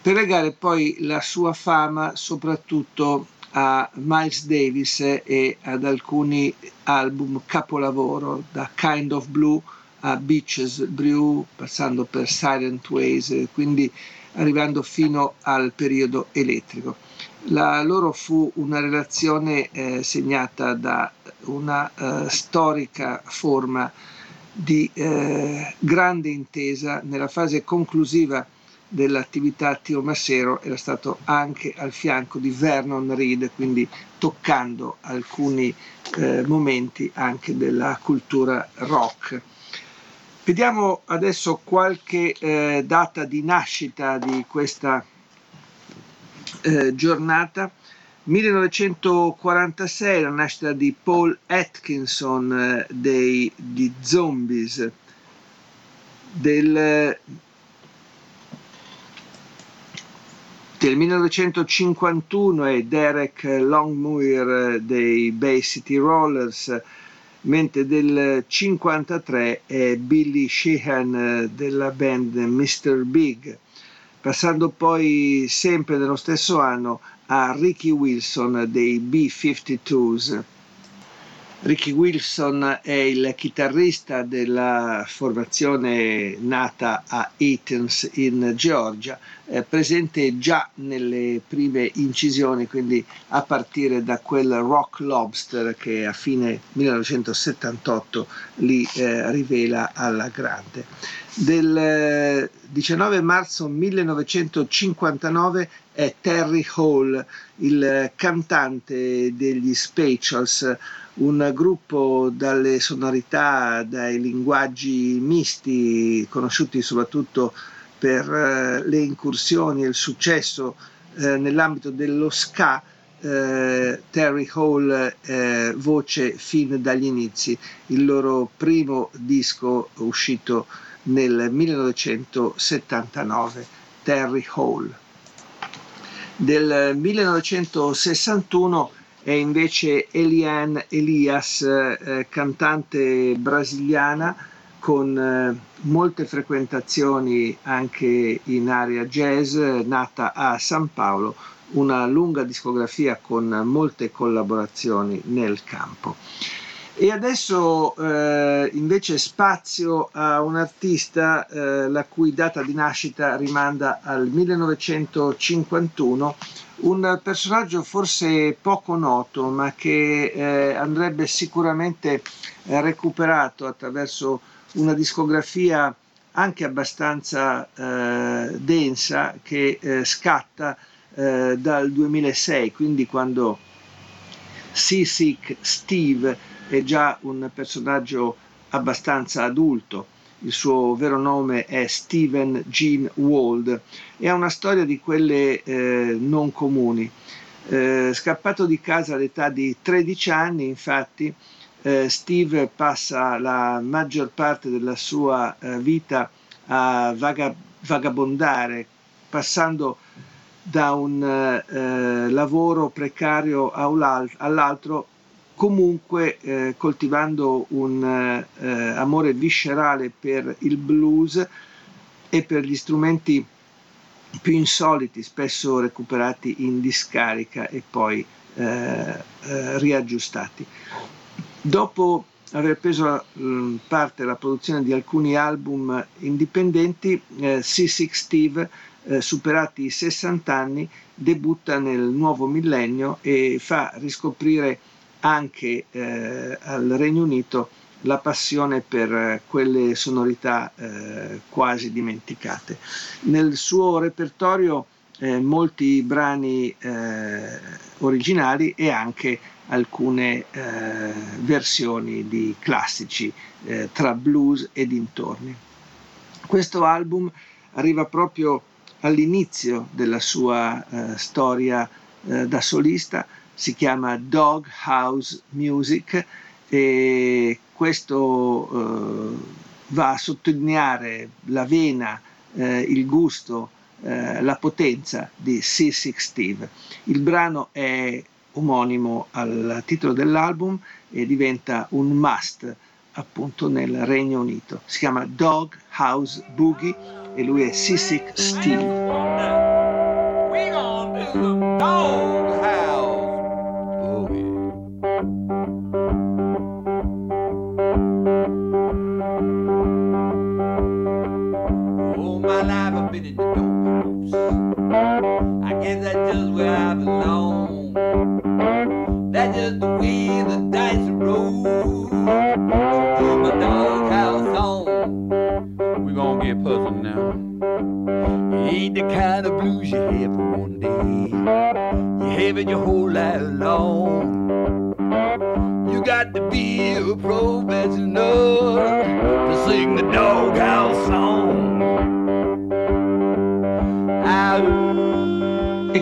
per legare poi la sua fama soprattutto a Miles Davis e ad alcuni album capolavoro, da Kind of Blue a Beaches Brew, passando per Silent Ways, quindi arrivando fino al periodo elettrico. La loro fu una relazione eh, segnata da una eh, storica forma di eh, grande intesa. Nella fase conclusiva dell'attività Tio Macero era stato anche al fianco di Vernon Reid, quindi toccando alcuni eh, momenti anche della cultura rock. Vediamo adesso qualche eh, data di nascita di questa eh, giornata. millenovecentoquarantasei, la nascita di Paul Atkinson eh, dei di Zombies. Del, del millenovecentocinquantuno è Derek Longmuir dei Bay City Rollers, mentre del cinquantatré è Billy Sheehan della band mister Big, passando poi sempre nello stesso anno a Ricky Wilson dei B cinquantadue. Ricky Wilson è il chitarrista della formazione nata a Athens in Georgia, presente già nelle prime incisioni, quindi a partire da quel Rock Lobster che a fine millenovecentosettantotto li eh, rivela alla grande. Del diciannove marzo millenovecentocinquantanove è Terry Hall, il cantante degli Specials, un gruppo dalle sonorità, dai linguaggi misti, conosciuti soprattutto per eh, le incursioni e il successo eh, nell'ambito dello ska. eh, Terry Hall, eh, voce fin dagli inizi. Il loro primo disco uscito nel millenovecentosettantanove, Terry Hall. Del millenovecentosessantuno è invece Eliane Elias, eh, cantante brasiliana con eh, molte frequentazioni anche in area jazz, nata a San Paolo, una lunga discografia con molte collaborazioni nel campo. E adesso eh, invece spazio a un artista eh, la cui data di nascita rimanda al millenovecentocinquantuno, un personaggio forse poco noto ma che eh, andrebbe sicuramente recuperato attraverso una discografia anche abbastanza eh, densa, che eh, scatta eh, dal duemilasei, quindi quando Seasick Steve è già un personaggio abbastanza adulto. Il suo vero nome è Stephen Gene Wald e ha una storia di quelle eh, non comuni. Eh, scappato di casa all'età di tredici anni, infatti, eh, Steve passa la maggior parte della sua eh, vita a vaga- vagabondare, passando da un eh, lavoro precario all'altro, comunque eh, coltivando un eh, amore viscerale per il blues e per gli strumenti più insoliti, spesso recuperati in discarica e poi eh, eh, riaggiustati. Dopo aver preso mh, parte alla produzione di alcuni album indipendenti, eh, C sei Steve, eh, superati i sessanta anni, debutta nel nuovo millennio e fa riscoprire anche eh, al Regno Unito la passione per quelle sonorità eh, quasi dimenticate. Nel suo repertorio eh, molti brani eh, originali e anche alcune eh, versioni di classici eh, tra blues e dintorni. Questo album arriva proprio all'inizio della sua eh, storia eh, da solista, si chiama Dog House Music e questo eh, va a sottolineare la vena, eh, il gusto, eh, la potenza di C sei Steve. Il brano è omonimo al titolo dell'album e diventa un must appunto nel Regno Unito. Si chiama Dog House Boogie e lui è C sei Steve.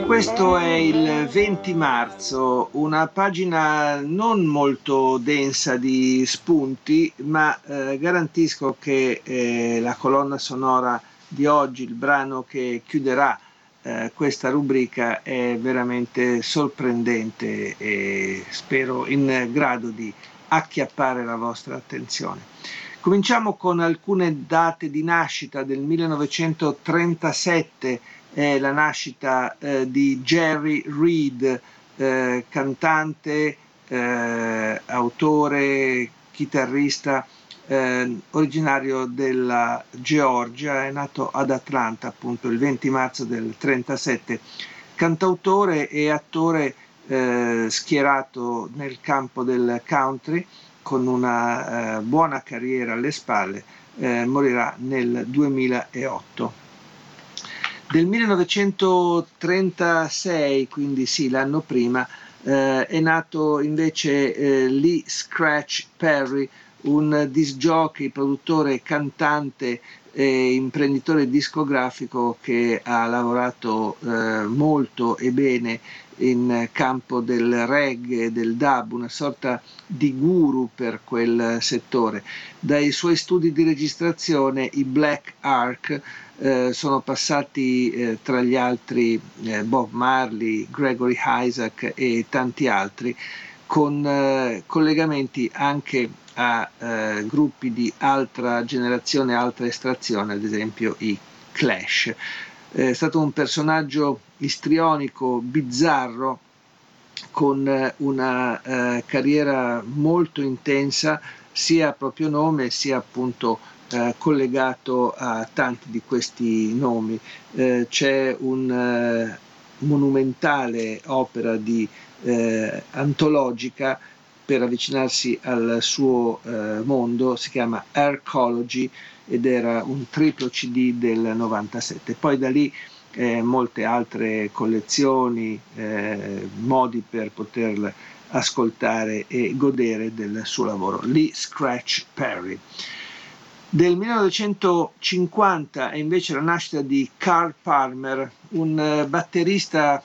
Questo è il venti marzo, una pagina non molto densa di spunti, ma eh, garantisco che eh, la colonna sonora di oggi, il brano che chiuderà eh, questa rubrica, è veramente sorprendente e spero in grado di acchiappare la vostra attenzione. Cominciamo con alcune date di nascita del millenovecentotrentasette. È la nascita eh, di Jerry Reed, eh, cantante, eh, autore, chitarrista, eh, originario della Georgia, è nato ad Atlanta appunto il venti marzo del trentasette, cantautore e attore eh, schierato nel campo del country con una eh, buona carriera alle spalle, eh, morirà nel duemilaotto. Del millenovecentotrentasei, quindi sì, l'anno prima, eh, è nato invece eh, Lee Scratch Perry, un disc jockey, produttore, cantante e imprenditore discografico che ha lavorato eh, molto e bene in campo del reggae, del dub, una sorta di guru per quel settore. Dai suoi studi di registrazione, i Black Ark, eh, sono passati eh, tra gli altri eh, Bob Marley, Gregory Isaac e tanti altri, con eh, collegamenti anche a eh, gruppi di altra generazione, altra estrazione, ad esempio i Clash. È stato un personaggio istrionico, bizzarro, con una eh, carriera molto intensa, sia a proprio nome sia appunto eh, collegato a tanti di questi nomi. Eh, c'è un eh, monumentale opera di eh, antologica per avvicinarsi al suo eh, mondo, si chiama Arcology ed era un triplo C D del novantasette. Poi da lì eh, molte altre collezioni, eh, modi per poter ascoltare e godere del suo lavoro, Lee Scratch Perry. Del millenovecentocinquanta è invece la nascita di Carl Palmer, un batterista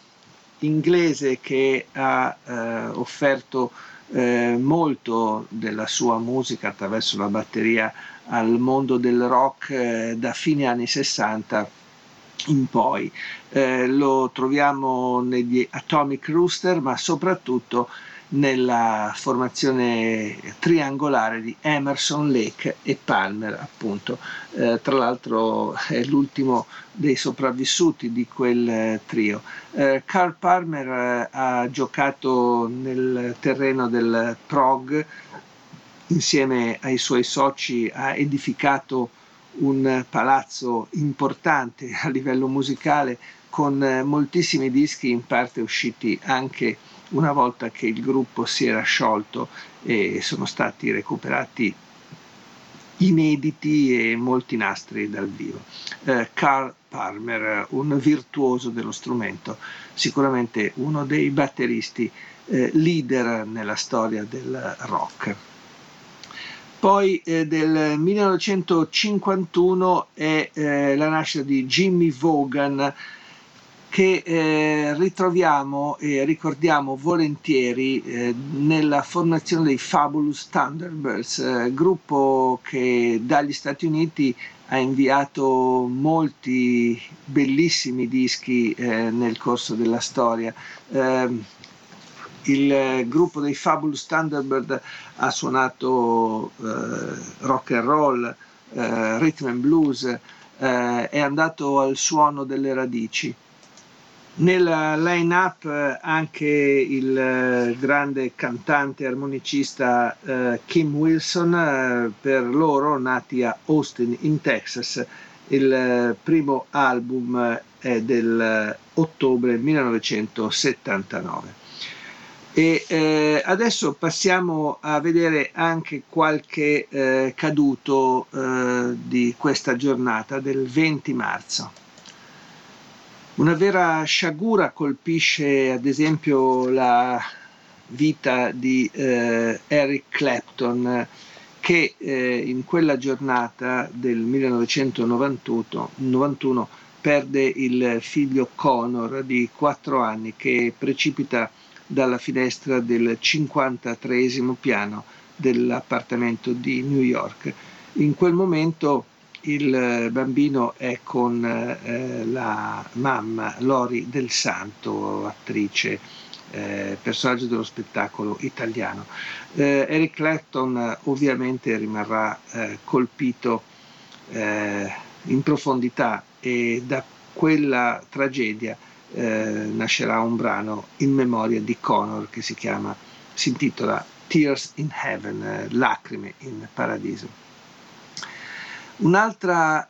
inglese che ha eh, offerto Eh, molto della sua musica attraverso la batteria al mondo del rock eh, da fine anni sessanta in poi. Eh, lo troviamo negli Atomic Rooster, ma soprattutto nella formazione triangolare di Emerson, Lake e Palmer, appunto. Eh, tra l'altro è l'ultimo dei sopravvissuti di quel trio. Eh, Carl Palmer eh, ha giocato nel terreno del prog insieme ai suoi soci, ha edificato un palazzo importante a livello musicale con eh, moltissimi dischi in parte usciti anche una volta che il gruppo si era sciolto, e sono stati recuperati inediti e molti nastri dal vivo. Eh, Carl Palmer, un virtuoso dello strumento, sicuramente uno dei batteristi eh, leader nella storia del rock. Poi eh, del millenovecentocinquantuno è eh, la nascita di Jimmy Vaughan, che eh, ritroviamo e ricordiamo volentieri eh, nella formazione dei Fabulous Thunderbirds, eh, gruppo che dagli Stati Uniti ha inviato molti bellissimi dischi eh, nel corso della storia. Eh, il gruppo dei Fabulous Thunderbirds ha suonato eh, rock and roll, eh, rhythm and blues, eh, è andato al suono delle radici. Nella line-up anche il grande cantante e armonicista eh, Kim Wilson, eh, per loro nati a Austin in Texas. Il eh, primo album è del eh, ottobre millenovecentosettantanove. E eh, adesso passiamo a vedere anche qualche eh, caduto eh, di questa giornata del venti marzo. Una vera sciagura colpisce ad esempio la vita di eh, Eric Clapton, che eh, in quella giornata del millenovecentonovantuno perde il figlio Connor di quattro anni, che precipita dalla finestra del cinquantatreesimo piano dell'appartamento di New York. In quel momento il bambino è con eh, la mamma Lori Del Santo, attrice, eh, personaggio dello spettacolo italiano. Eh, Eric Clapton ovviamente rimarrà eh, colpito eh, in profondità, e da quella tragedia eh, nascerà un brano in memoria di Connor che si chiama, si intitola Tears in Heaven, eh, lacrime in paradiso. Un'altra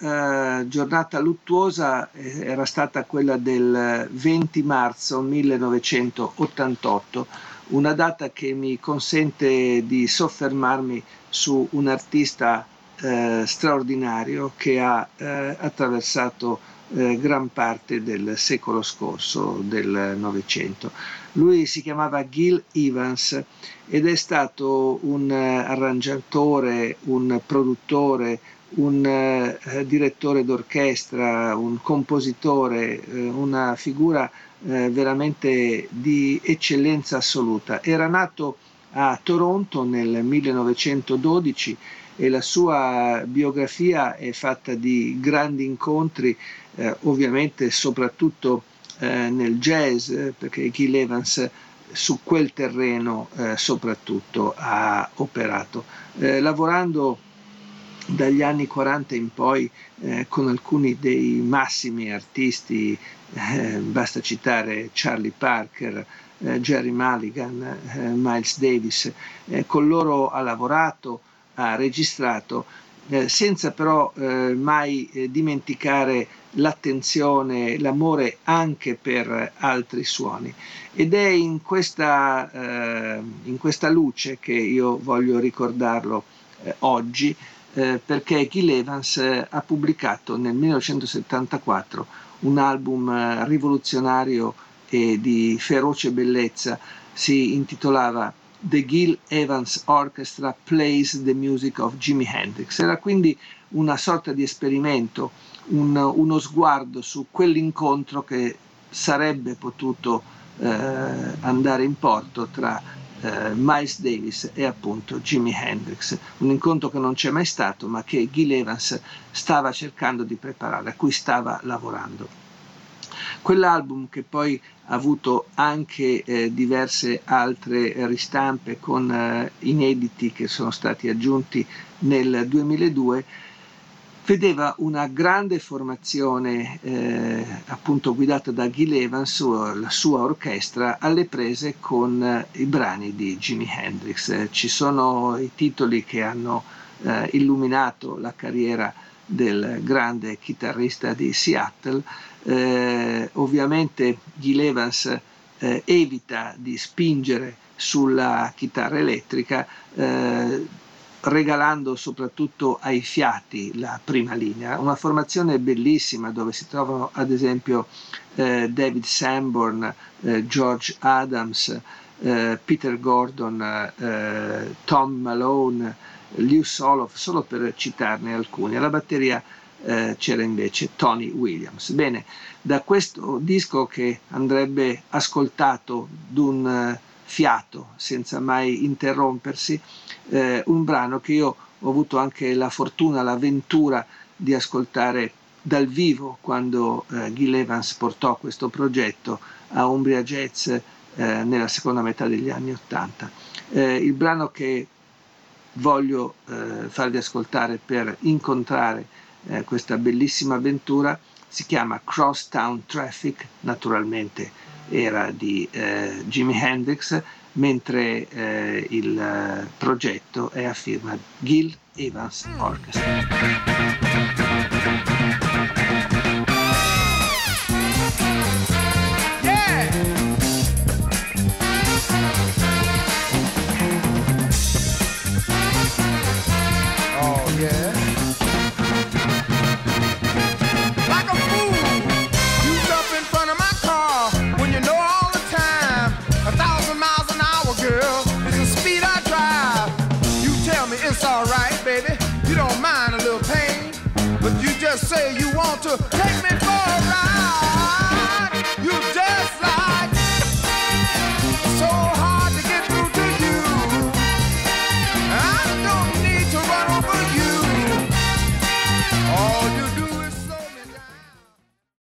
eh, giornata luttuosa eh, era stata quella del venti marzo millenovecentottantotto, una data che mi consente di soffermarmi su un artista eh, straordinario che ha eh, attraversato eh, gran parte del secolo scorso, del Novecento. Lui si chiamava Gil Evans ed è stato un arrangiatore, un produttore, un eh, direttore d'orchestra, un compositore, eh, una figura eh, veramente di eccellenza assoluta. Era nato a Toronto nel millenovecentododici e la sua biografia è fatta di grandi incontri, eh, ovviamente soprattutto eh, nel jazz, perché Gil Evans su quel terreno eh, soprattutto ha operato, eh, lavorando dagli anni quaranta in poi eh, con alcuni dei massimi artisti, eh, basta citare Charlie Parker, eh, Jerry Mulligan, eh, Miles Davis, eh, con loro ha lavorato, ha registrato, eh, senza però eh, mai eh, dimenticare l'attenzione, l'amore anche per altri suoni. Ed è in questa, eh, in questa luce che io voglio ricordarlo eh, oggi, Eh, perché Gil Evans eh, ha pubblicato nel millenovecentosettantaquattro un album eh, rivoluzionario e di feroce bellezza. Si intitolava The Gil Evans Orchestra Plays the Music of Jimi Hendrix. Era quindi una sorta di esperimento, un, uno sguardo su quell'incontro che sarebbe potuto eh, andare in porto tra Uh, Miles Davis e appunto Jimi Hendrix, un incontro che non c'è mai stato, ma che Gil Evans stava cercando di preparare, a cui stava lavorando. Quell'album che poi ha avuto anche eh, diverse altre eh, ristampe con eh, inediti che sono stati aggiunti nel duemiladue, vedeva una grande formazione eh, appunto guidata da Gil Evans, la sua orchestra, alle prese con eh, i brani di Jimi Hendrix. Eh, ci sono i titoli che hanno eh, illuminato la carriera del grande chitarrista di Seattle. Eh, ovviamente Gil Evans eh, evita di spingere sulla chitarra elettrica, eh, regalando soprattutto ai fiati la prima linea. Una formazione bellissima dove si trovano ad esempio eh, David Sanborn, eh, George Adams, eh, Peter Gordon, eh, Tom Malone, Lew Soloff, solo per citarne alcuni. Alla batteria Eh, c'era invece Tony Williams. Bene, da questo disco che andrebbe ascoltato d'un eh, fiato senza mai interrompersi, eh, un brano che io ho avuto anche la fortuna, l'avventura di ascoltare dal vivo quando eh, Gil Evans portò questo progetto a Umbria Jazz eh, nella seconda metà degli anni Ottanta. Eh, il brano che voglio eh, farvi ascoltare per incontrare Eh, questa bellissima avventura si chiama Crosstown Traffic, naturalmente era di eh, Jimi Hendrix, mentre eh, il eh, progetto è a firma Gil Evans Orchestra. Say you want to take me